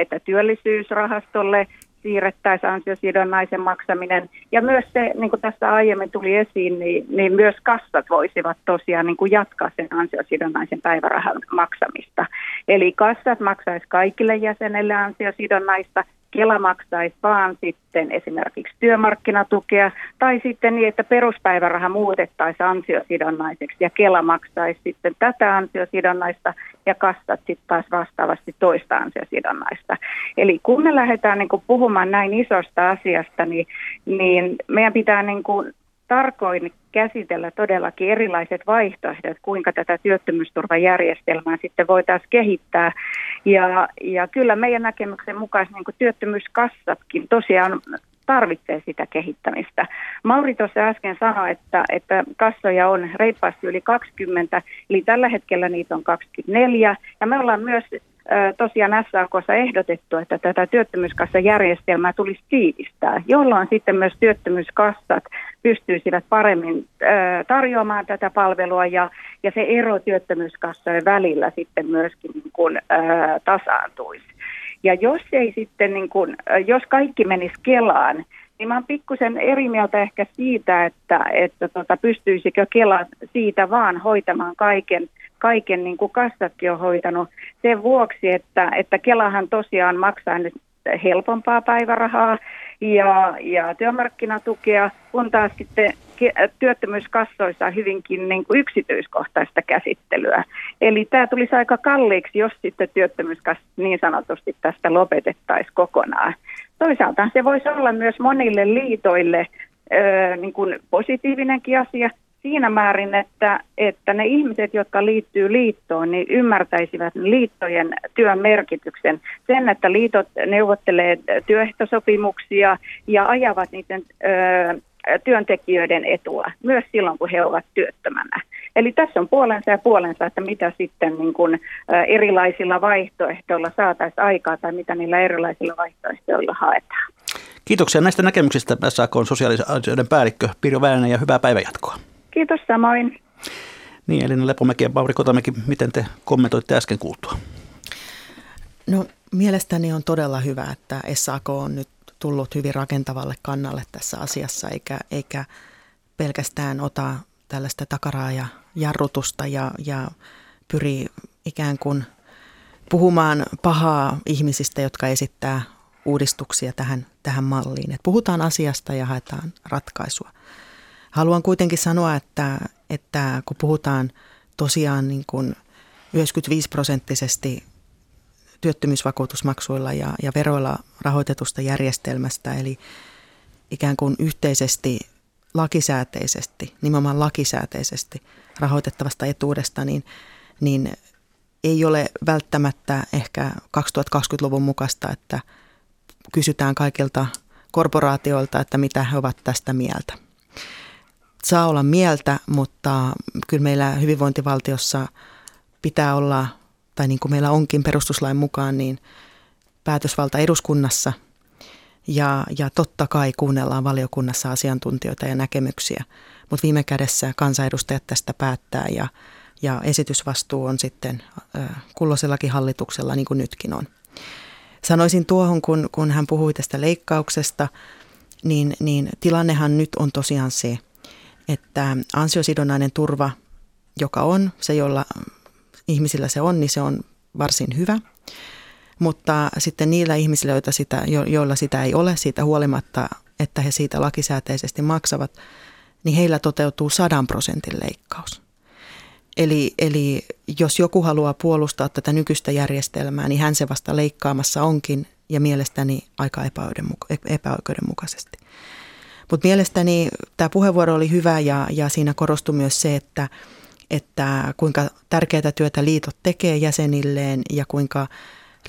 että työllisyysrahastolle siirrettäisiin ansiosidonnaisen maksaminen. Ja myös se, niin kuin tässä aiemmin tuli esiin, niin myös kassat voisivat tosiaan niin kuin jatkaa sen ansiosidonnaisen päivärahan maksamista. Eli kassat maksaisi kaikille jäsenille ansiosidonnaista. Kela maksaisi vaan sitten esimerkiksi työmarkkinatukea tai sitten niin, että peruspäiväraha muutettaisiin ansiosidonnaiseksi ja Kela maksaisi sitten tätä ansiosidonnaista ja kassat sitten taas vastaavasti toista ansiosidonnaista. Eli kun me lähdetään niin kuin puhumaan näin isosta asiasta, niin meidän pitää niin kuin tarkoin käsitellä todellakin erilaiset vaihtoehdot, kuinka tätä työttömyysturvajärjestelmää sitten voitaisiin kehittää. Ja kyllä meidän näkemyksen mukaan niin työttömyyskassatkin tosiaan tarvitsee sitä kehittämistä. Mauri tuossa äsken sanoi, että kassoja on reippaasti yli 20, eli tällä hetkellä niitä on 24, ja me ollaan myös tosiaan SAK:ssa ehdotettu, että tätä työttömyyskassajärjestelmää tulisi tiivistää, jolloin sitten myös työttömyyskassat pystyisivät paremmin tarjoamaan tätä palvelua ja se ero työttömyyskassojen välillä sitten myöskin niin kuin, tasaantuisi. Ja jos ei sitten, niin kuin, jos kaikki menisi Kelaan, niin mä oon pikkusen eri mieltä ehkä siitä, että pystyisikö Kela siitä vaan hoitamaan kaiken niin kuin kassatkin on hoitanut sen vuoksi, että Kelahan tosiaan maksaa nyt helpompaa päivärahaa ja työmarkkinatukea, kun taas sitten työttömyyskassoissa on hyvinkin niin kuin yksityiskohtaista käsittelyä. Eli tämä tulisi aika kalliiksi, jos sitten työttömyyskassat niin sanotusti tästä lopetettaisiin kokonaan. Toisaalta se voisi olla myös monille liitoille niin kuin positiivinenkin asia, siinä määrin, että ne ihmiset, jotka liittyy liittoon, niin ymmärtäisivät liittojen työn merkityksen. Sen, että liitot neuvottelee työehtosopimuksia ja ajavat niiden työntekijöiden etua, myös silloin, kun he ovat työttömänä. Eli tässä on puolensa ja puolensa, että mitä sitten niin kuin erilaisilla vaihtoehdoilla saataisiin aikaa tai mitä niillä erilaisilla vaihtoehdoilla haetaan. Kiitoksia näistä näkemyksistä SAK:n sosiaalisen päällikkö Pirjo Väänänen ja hyvää päivänjatkoa. Kiitos samoin. Niin, Elina Lepomäki ja Mauri Kotamäki, miten te kommentoitte äsken kuultua? No, mielestäni on todella hyvä, että SAK on nyt tullut hyvin rakentavalle kannalle tässä asiassa, eikä pelkästään ota tällaista takaraa ja jarrutusta ja pyri ikään kuin puhumaan pahaa ihmisistä, jotka esittää uudistuksia tähän malliin. Et puhutaan asiasta ja haetaan ratkaisua. Haluan kuitenkin sanoa, että kun puhutaan tosiaan niin kuin 95% työttömyysvakuutusmaksuilla ja veroilla rahoitetusta järjestelmästä, eli ikään kuin yhteisesti lakisääteisesti, nimenomaan lakisääteisesti rahoitettavasta etuudesta, niin ei ole välttämättä ehkä 2020-luvun mukaista, että kysytään kaikilta korporaatioilta, että mitä he ovat tästä mieltä. Saa olla mieltä, mutta kyllä meillä hyvinvointivaltiossa pitää olla, tai niin kuin meillä onkin perustuslain mukaan, niin päätösvalta eduskunnassa ja totta kai kuunnellaan valiokunnassa asiantuntijoita ja näkemyksiä, mutta viime kädessä kansanedustajat tästä päättää ja esitysvastuu on sitten kulloisellakin hallituksella, niin kuin nytkin on. Sanoisin tuohon, kun hän puhui tästä leikkauksesta, niin tilannehan nyt on tosiaan se, että ansiosidonnainen turva, joka on, se jolla ihmisillä se on, niin se on varsin hyvä. Mutta sitten niillä ihmisillä, joilla sitä ei ole, siitä huolimatta, että he siitä lakisääteisesti maksavat, niin heillä toteutuu 100% leikkaus. Eli jos joku haluaa puolustaa tätä nykyistä järjestelmää, niin hän se vasta leikkaamassa onkin ja mielestäni aika epäoikeudenmukaisesti. Mutta mielestäni tämä puheenvuoro oli hyvä ja siinä korostui myös se, että kuinka tärkeää työtä liitot tekee jäsenilleen ja kuinka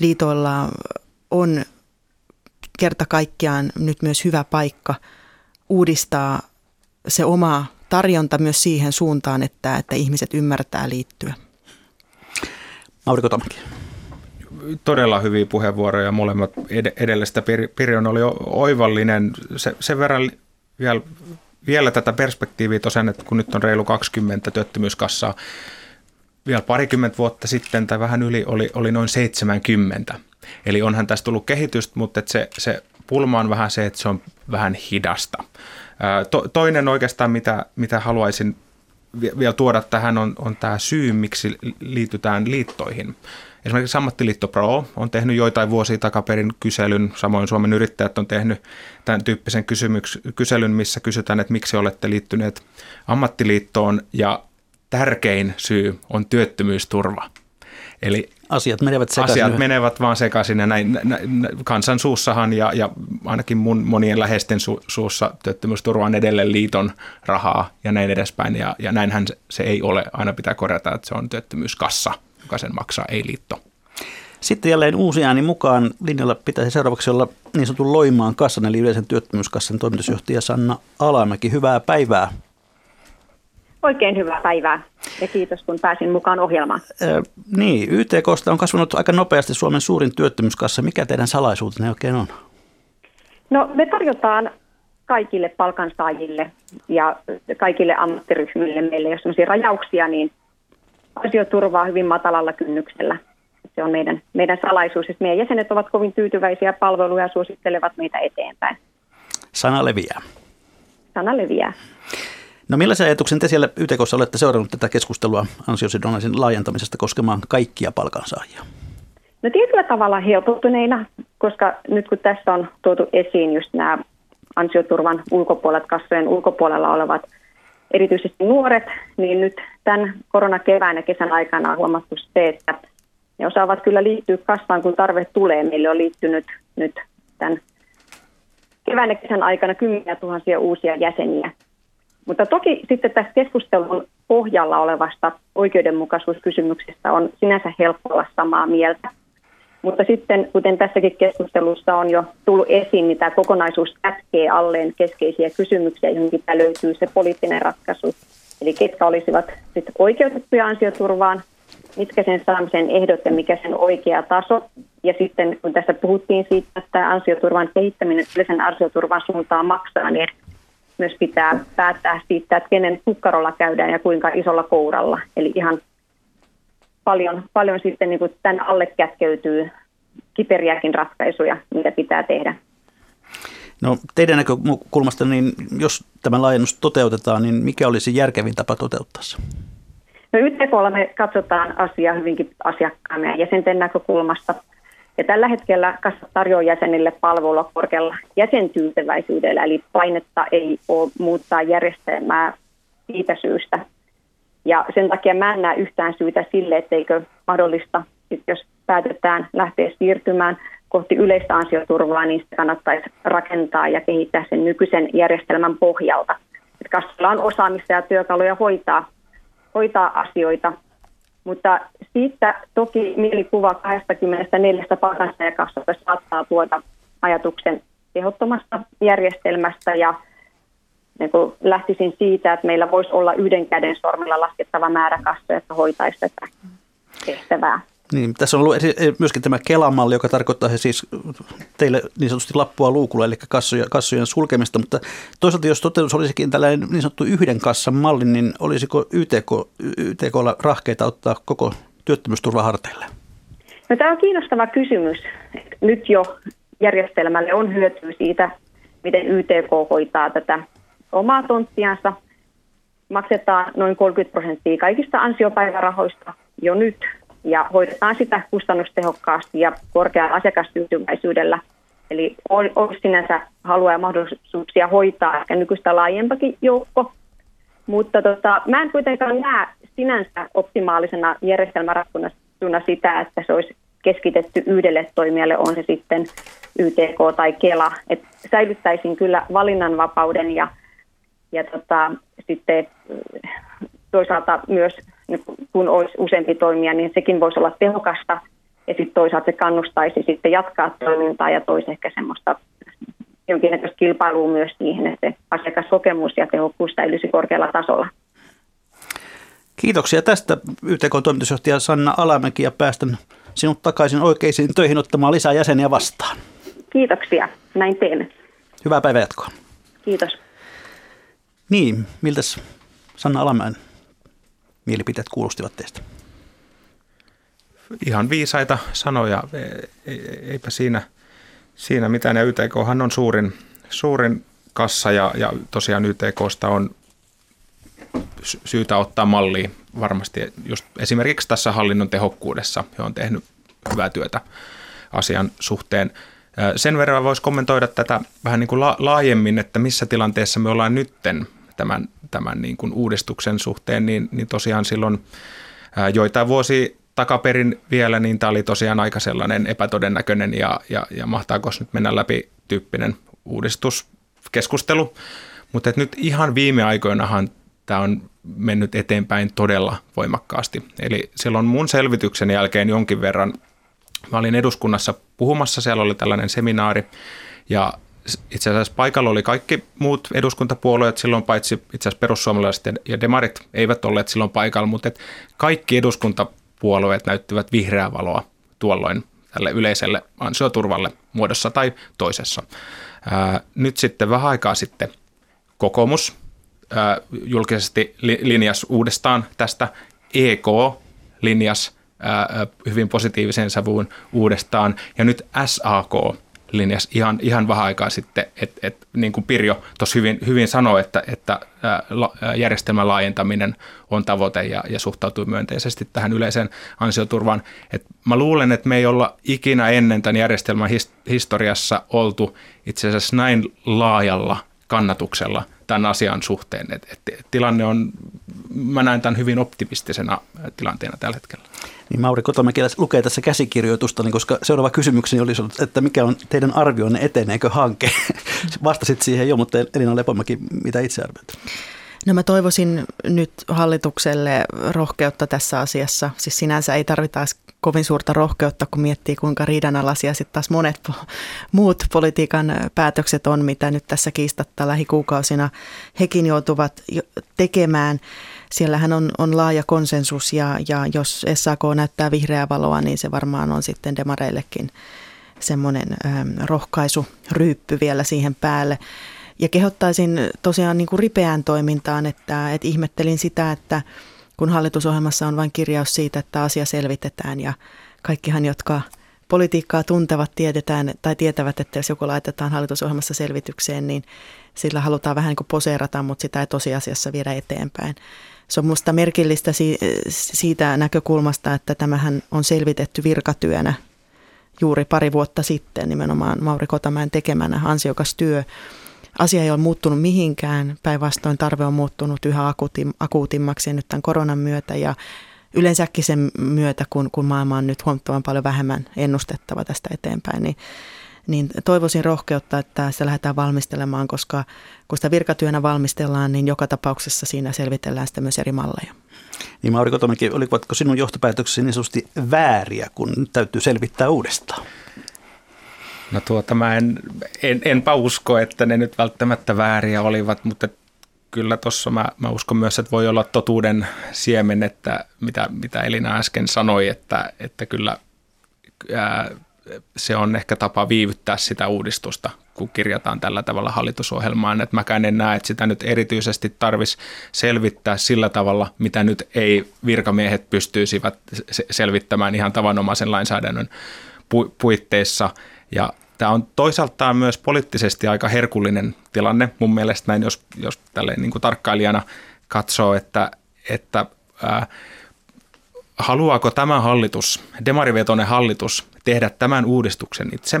liitoilla on kerta kaikkiaan nyt myös hyvä paikka uudistaa se oma tarjonta myös siihen suuntaan, että ihmiset ymmärtää liittyä. Mauri Kotamäki. Todella hyviä puheenvuoroja molemmat edellestä. Pirjon oli oivallinen. Sen verran vielä tätä perspektiiviä tosiaan, että kun nyt on reilu 20 työttömyyskassaa, vielä parikymmentä vuotta sitten tai vähän yli oli noin 70. Eli onhan tässä tullut kehitystä, mutta se pulma on vähän se, että se on vähän hidasta. Toinen oikeastaan, mitä haluaisin vielä tuoda tähän, on tämä syy, miksi liitytään liittoihin. Esimerkiksi Ammattiliitto Pro on tehnyt joitain vuosia takaperin kyselyn, samoin Suomen Yrittäjät on tehnyt tämän tyyppisen kyselyn, missä kysytään, että miksi olette liittyneet ammattiliittoon, ja tärkein syy on työttömyysturva. Eli asiat menevät vaan sekaisin, ja näin, kansan suussahan ja ainakin mun monien läheisten suussa työttömyysturva on edelleen liiton rahaa ja näin edespäin, ja näinhän se ei ole. Aina pitää korjata, että se on työttömyyskassa, joka sen maksaa, ei liitto. Sitten jälleen uusi ääni mukaan linjalla pitäisi seuraavaksi olla niin sanotun Loimaan kassan, eli yleisen työttömyyskassan toimitusjohtaja Sanna Alamäki. Hyvää päivää. Oikein hyvää päivää ja kiitos, kun pääsin mukaan ohjelmaan. Niin, YTK:sta on kasvanut aika nopeasti Suomen suurin työttömyyskassa. Mikä teidän salaisuutenne oikein on? No, me tarjotaan kaikille palkansaajille ja kaikille ammattiryhmille. Meillä ei ole sellaisia rajauksia, niin ansioturvaa hyvin matalalla kynnyksellä. Se on meidän salaisuus, ja meidän jäsenet ovat kovin tyytyväisiä palveluja ja suosittelevat meitä eteenpäin. Sana leviää. Sana leviää. No, millaisen ajatuksen te siellä YTK:ssa olette seurannut tätä keskustelua ansiosidonnaisen laajentamisesta koskemaan kaikkia palkansaajia? No, tietyllä tavalla helpottuneina, koska nyt kun tässä on tuotu esiin just nämä ansioturvan ulkopuolella, kassojen ulkopuolella olevat, erityisesti nuoret, niin nyt tämän koronakevään ja kesän aikana on huomattu se, että ne osaavat kyllä liittyä kassaan, kun tarve tulee. Meille on liittynyt nyt tämän kevään ja kesän aikana 10 000 uusia jäseniä. Mutta toki sitten tässä keskustelun pohjalla olevasta oikeudenmukaisuuskysymyksestä on sinänsä helppo olla samaa mieltä. Mutta sitten, kuten tässäkin keskustelussa on jo tullut esiin, niin tämä kokonaisuus kätkee alleen keskeisiä kysymyksiä, johonkin tämä löytyy se poliittinen ratkaisu. Eli ketkä olisivat sitten oikeutettuja ansioturvaan, mitkä sen saamisen ehdot ja mikä sen oikea taso. Ja sitten kun tässä puhuttiin siitä, että ansioturvan kehittäminen yleisen ansioturvan suuntaan maksaa, niin myös pitää päättää siitä, että kenen kukkarolla käydään ja kuinka isolla kouralla. Eli ihan paljon sitten niin kuin tämän alle kätkeytyy kiperiäkin ratkaisuja, mitä pitää tehdä. No, teidän näkökulmasta, niin jos tämä laajennus toteutetaan, niin mikä olisi järkevin tapa toteuttaa se? No, YTK:lla me katsotaan asiaa hyvinkin asiakkaamme ja jäsenten näkökulmasta. Ja tällä hetkellä kassa tarjoaa jäsenille palvelua korkealla jäsentyytyväisyydellä, eli painetta ei ole muuttaa järjestelmää siitä syystä. Ja sen takia mä en näe yhtään syytä sille, etteikö mahdollista, jos päätetään lähteä siirtymään kohti yleistä ansioturvaa, niin sitä kannattaisi rakentaa ja kehittää sen nykyisen järjestelmän pohjalta. Et kassalla on osaamista ja työkaluja hoitaa asioita. Mutta siitä toki mielikuva 24 palkansaajakassalta saattaa tuoda ajatuksen tehottomasta järjestelmästä, ja niin kun lähtisin siitä, että meillä voisi olla yhden käden sormilla laskettava määrä kassoja, että hoitaisi tätä tehtävää. Niin, tässä on ollut myöskin tämä Kela-malli, joka tarkoittaa siis teille niin sanotusti lappua luukulla, eli kassojen sulkemista, mutta toisaalta jos toteutus olisikin tällainen niin sanottu yhden kassan malli, niin olisiko YTK:lla rahkeita ottaa koko työttömyysturva harteille? No, tämä on kiinnostava kysymys. Nyt jo järjestelmälle on hyötyä siitä, miten YTK hoitaa tätä omaa tonttiansa. Maksetaan noin 30% kaikista ansiopäivärahoista jo nyt. Ja hoidetaan sitä kustannustehokkaasti ja korkealla asiakastyytyväisyydellä. Eli on sinänsä halua ja mahdollisuuksia hoitaa ehkä nykyistä laajempakin joukko. Mutta mä en kuitenkaan näe sinänsä optimaalisena järjestelmäratkaisuna sitä, että se olisi keskitetty yhdelle toimijalle, on se sitten YTK tai Kela. Et säilyttäisin kyllä valinnanvapauden ja sitten toisaalta myös, kun olisi useampi toimija, niin sekin voisi olla tehokasta, ja sitten toisaalta se kannustaisi sitten jatkaa toimintaa ja toisi ehkä semmoista jonkinnäköistä kilpailua myös siihen, että asiakaskokemus ja tehokkuus säilyisi korkealla tasolla. Kiitoksia tästä YTK:n toimitusjohtaja Sanna Alamäki, ja päästän sinut takaisin oikeisiin töihin ottamaan lisää jäseniä vastaan. Kiitoksia, näin teemme. Hyvää päivää jatkoa. Kiitos. Niin, miltäs Sanna Alamäen mielipiteet kuulostivat teistä? Ihan viisaita sanoja, eipä siinä siinä mitään, ja YTKhan on suurin kassa, ja tosiaan YTKsta on syytä ottaa mallia varmasti just esimerkiksi tässä hallinnon tehokkuudessa, johon on tehnyt hyvää työtä asian suhteen. Sen verran voisi kommentoida tätä vähän niin kuin laajemmin, että missä tilanteessa me ollaan nytten tämän niin kuin uudistuksen suhteen, niin tosiaan silloin joitain vuosia takaperin vielä, niin tämä oli tosiaan aika sellainen epätodennäköinen ja mahtaako nyt mennä läpi tyyppinen uudistuskeskustelu, mutta nyt ihan viime aikoinahan tämä on mennyt eteenpäin todella voimakkaasti. Eli silloin mun selvityksen jälkeen jonkin verran mä olin eduskunnassa puhumassa, siellä oli tällainen seminaari ja itse asiassa paikalla oli kaikki muut eduskuntapuolueet silloin, paitsi itse asiassa perussuomalaiset ja demarit eivät olleet silloin paikalla, mutta kaikki eduskuntapuolueet näyttivät vihreää valoa tuolloin tälle yleiselle ansioturvalle muodossa tai toisessa. Nyt sitten vähän aikaa sitten kokoomus julkisesti linjasi uudestaan tästä, EK linjasi hyvin positiiviseen sävyyn uudestaan ja nyt SAK linjasi ihan vähän aikaa sitten, että niin kuin Pirjo tuossa hyvin sanoi, että järjestelmän laajentaminen on tavoite ja suhtautuu myönteisesti tähän yleiseen ansioturvaan. Et mä luulen, että me ei olla ikinä ennen tämän järjestelmän historiassa oltu itse asiassa näin laajalla kannatuksella tämän asian suhteen. Et tilanne on, mä näen tämän hyvin optimistisena tilanteena tällä hetkellä. Niin Mauri Kotamäki lukee tässä käsikirjoitusta, niin koska seuraava kysymykseni olisi ollut, että mikä on teidän arvionne, eteneekö hanke? Vastasit siihen jo, mutta Elina Lepomäki, mitä itse arvioit? No mä toivoisin nyt hallitukselle rohkeutta tässä asiassa. Siis sinänsä ei tarvita kovin suurta rohkeutta, kun miettii kuinka riidanalaisia sitten taas monet muut politiikan päätökset on, mitä nyt tässä kiistatta lähikuukausina hekin joutuvat tekemään. Siellähän on laaja konsensus ja jos SAK näyttää vihreää valoa, niin se varmaan on sitten demareillekin semmoinen rohkaisuryyppy vielä siihen päälle. Ja kehottaisin tosiaan niin kuin ripeään toimintaan, että ihmettelin sitä, että kun hallitusohjelmassa on vain kirjaus siitä, että asia selvitetään ja kaikkihan, jotka politiikkaa tuntevat, tietävät, että jos joku laitetaan hallitusohjelmassa selvitykseen, niin sillä halutaan vähän niin kuin poseerata, mutta sitä ei tosiasiassa viedä eteenpäin. Se on musta merkillistä siitä näkökulmasta, että tämähän on selvitetty virkatyönä juuri pari vuotta sitten, nimenomaan Mauri Kotamäen tekemänä ansiokas työ. Asia ei ole muuttunut mihinkään, päinvastoin tarve on muuttunut yhä akuutimmaksi nyt tämän koronan myötä ja yleensäkin sen myötä, kun maailma on nyt huomattavan paljon vähemmän ennustettava tästä eteenpäin, niin toivoisin rohkeutta, että sitä lähdetään valmistelemaan, koska kun sitä virkatyönä valmistellaan, niin joka tapauksessa siinä selvitellään sitä myös eri malleja. Niin Mauri Kotamäki, olivatko sinun johtopäätöksesi niin sanotusti vääriä, kun täytyy selvittää uudestaan? No mä enpä usko, että ne nyt välttämättä vääriä olivat, mutta kyllä tuossa mä uskon myös, että voi olla totuuden siemen, että mitä Elina äsken sanoi, että kyllä se on ehkä tapa viivyttää sitä uudistusta, kun kirjataan tällä tavalla hallitusohjelmaan. Että mäkään en näe, että sitä nyt erityisesti tarvitsisi selvittää sillä tavalla, mitä nyt ei virkamiehet pystyisivät selvittämään ihan tavanomaisen lainsäädännön puitteissa. Ja tämä on toisaalta myös poliittisesti aika herkullinen tilanne mun mielestä näin, jos tälleen niin kuin tarkkailijana katsoo, että haluaako tämä hallitus, demarivetoinen hallitus, tehdä tämän uudistuksen itse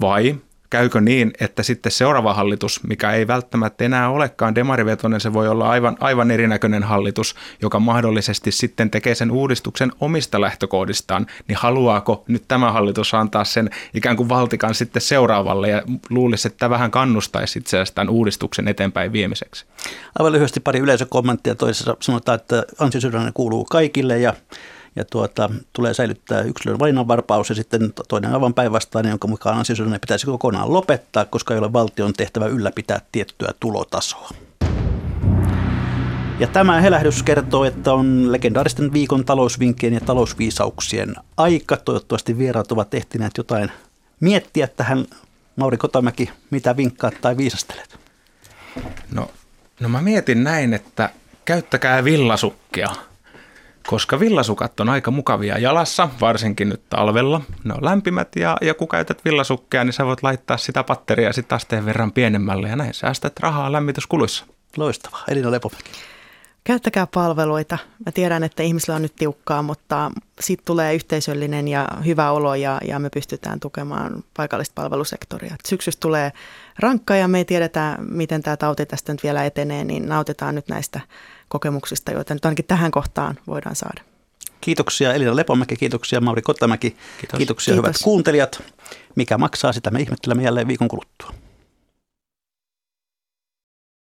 vai käykö niin, että sitten seuraava hallitus, mikä ei välttämättä enää olekaan demarivetoinen, se voi olla aivan erinäköinen hallitus, joka mahdollisesti sitten tekee sen uudistuksen omista lähtökohdistaan, niin haluaako nyt tämä hallitus antaa sen ikään kuin valtikan sitten seuraavalle ja luulisi, että vähän kannustaisi itse asiassa tämän uudistuksen eteenpäin viemiseksi. Aivan lyhyesti pari yleisökommenttia. Toisessa sanotaan, että ansiosidonnainen kuuluu kaikille ja tulee säilyttää yksilön valinnanvapaus ja sitten toinen aivan päinvastainen, jonka mukaan ansiosidonnainen pitäisi kokonaan lopettaa, koska ei ole valtion tehtävä ylläpitää tiettyä tulotasoa. Ja tämä helähdys kertoo, että on legendaaristen viikon talousvinkkien ja talousviisauksien aika. Toivottavasti vieraat ovat ehtineet jotain miettiä tähän. Mauri Kotamäki, mitä vinkkaat tai viisastelet? No mä mietin näin, että käyttäkää villasukkia. koska villasukat on aika mukavia jalassa, varsinkin nyt talvella. Ne on lämpimät ja kun käytät villasukkia, niin sä voit laittaa sitä patteria sitten asteen verran pienemmälle ja näin säästät rahaa lämmityskuluissa. Loistavaa. Elina Lepomäki. Käyttäkää palveluita. Mä tiedän, että ihmisillä on nyt tiukkaa, mutta siitä tulee yhteisöllinen ja hyvä olo ja me pystytään tukemaan paikallista palvelusektoria. Syksystä tulee rankkaa ja me ei tiedetä, miten tämä tauti tästä nyt vielä etenee, niin nautitaan nyt näistä kokemuksista, joita nyt ainakin tähän kohtaan voidaan saada. Kiitoksia Elina Lepomäki, kiitoksia Mauri Kotamäki, kiitoksia hyvät kuuntelijat. Mikä maksaa, sitä me ihmettelemme jälleen viikon kuluttua.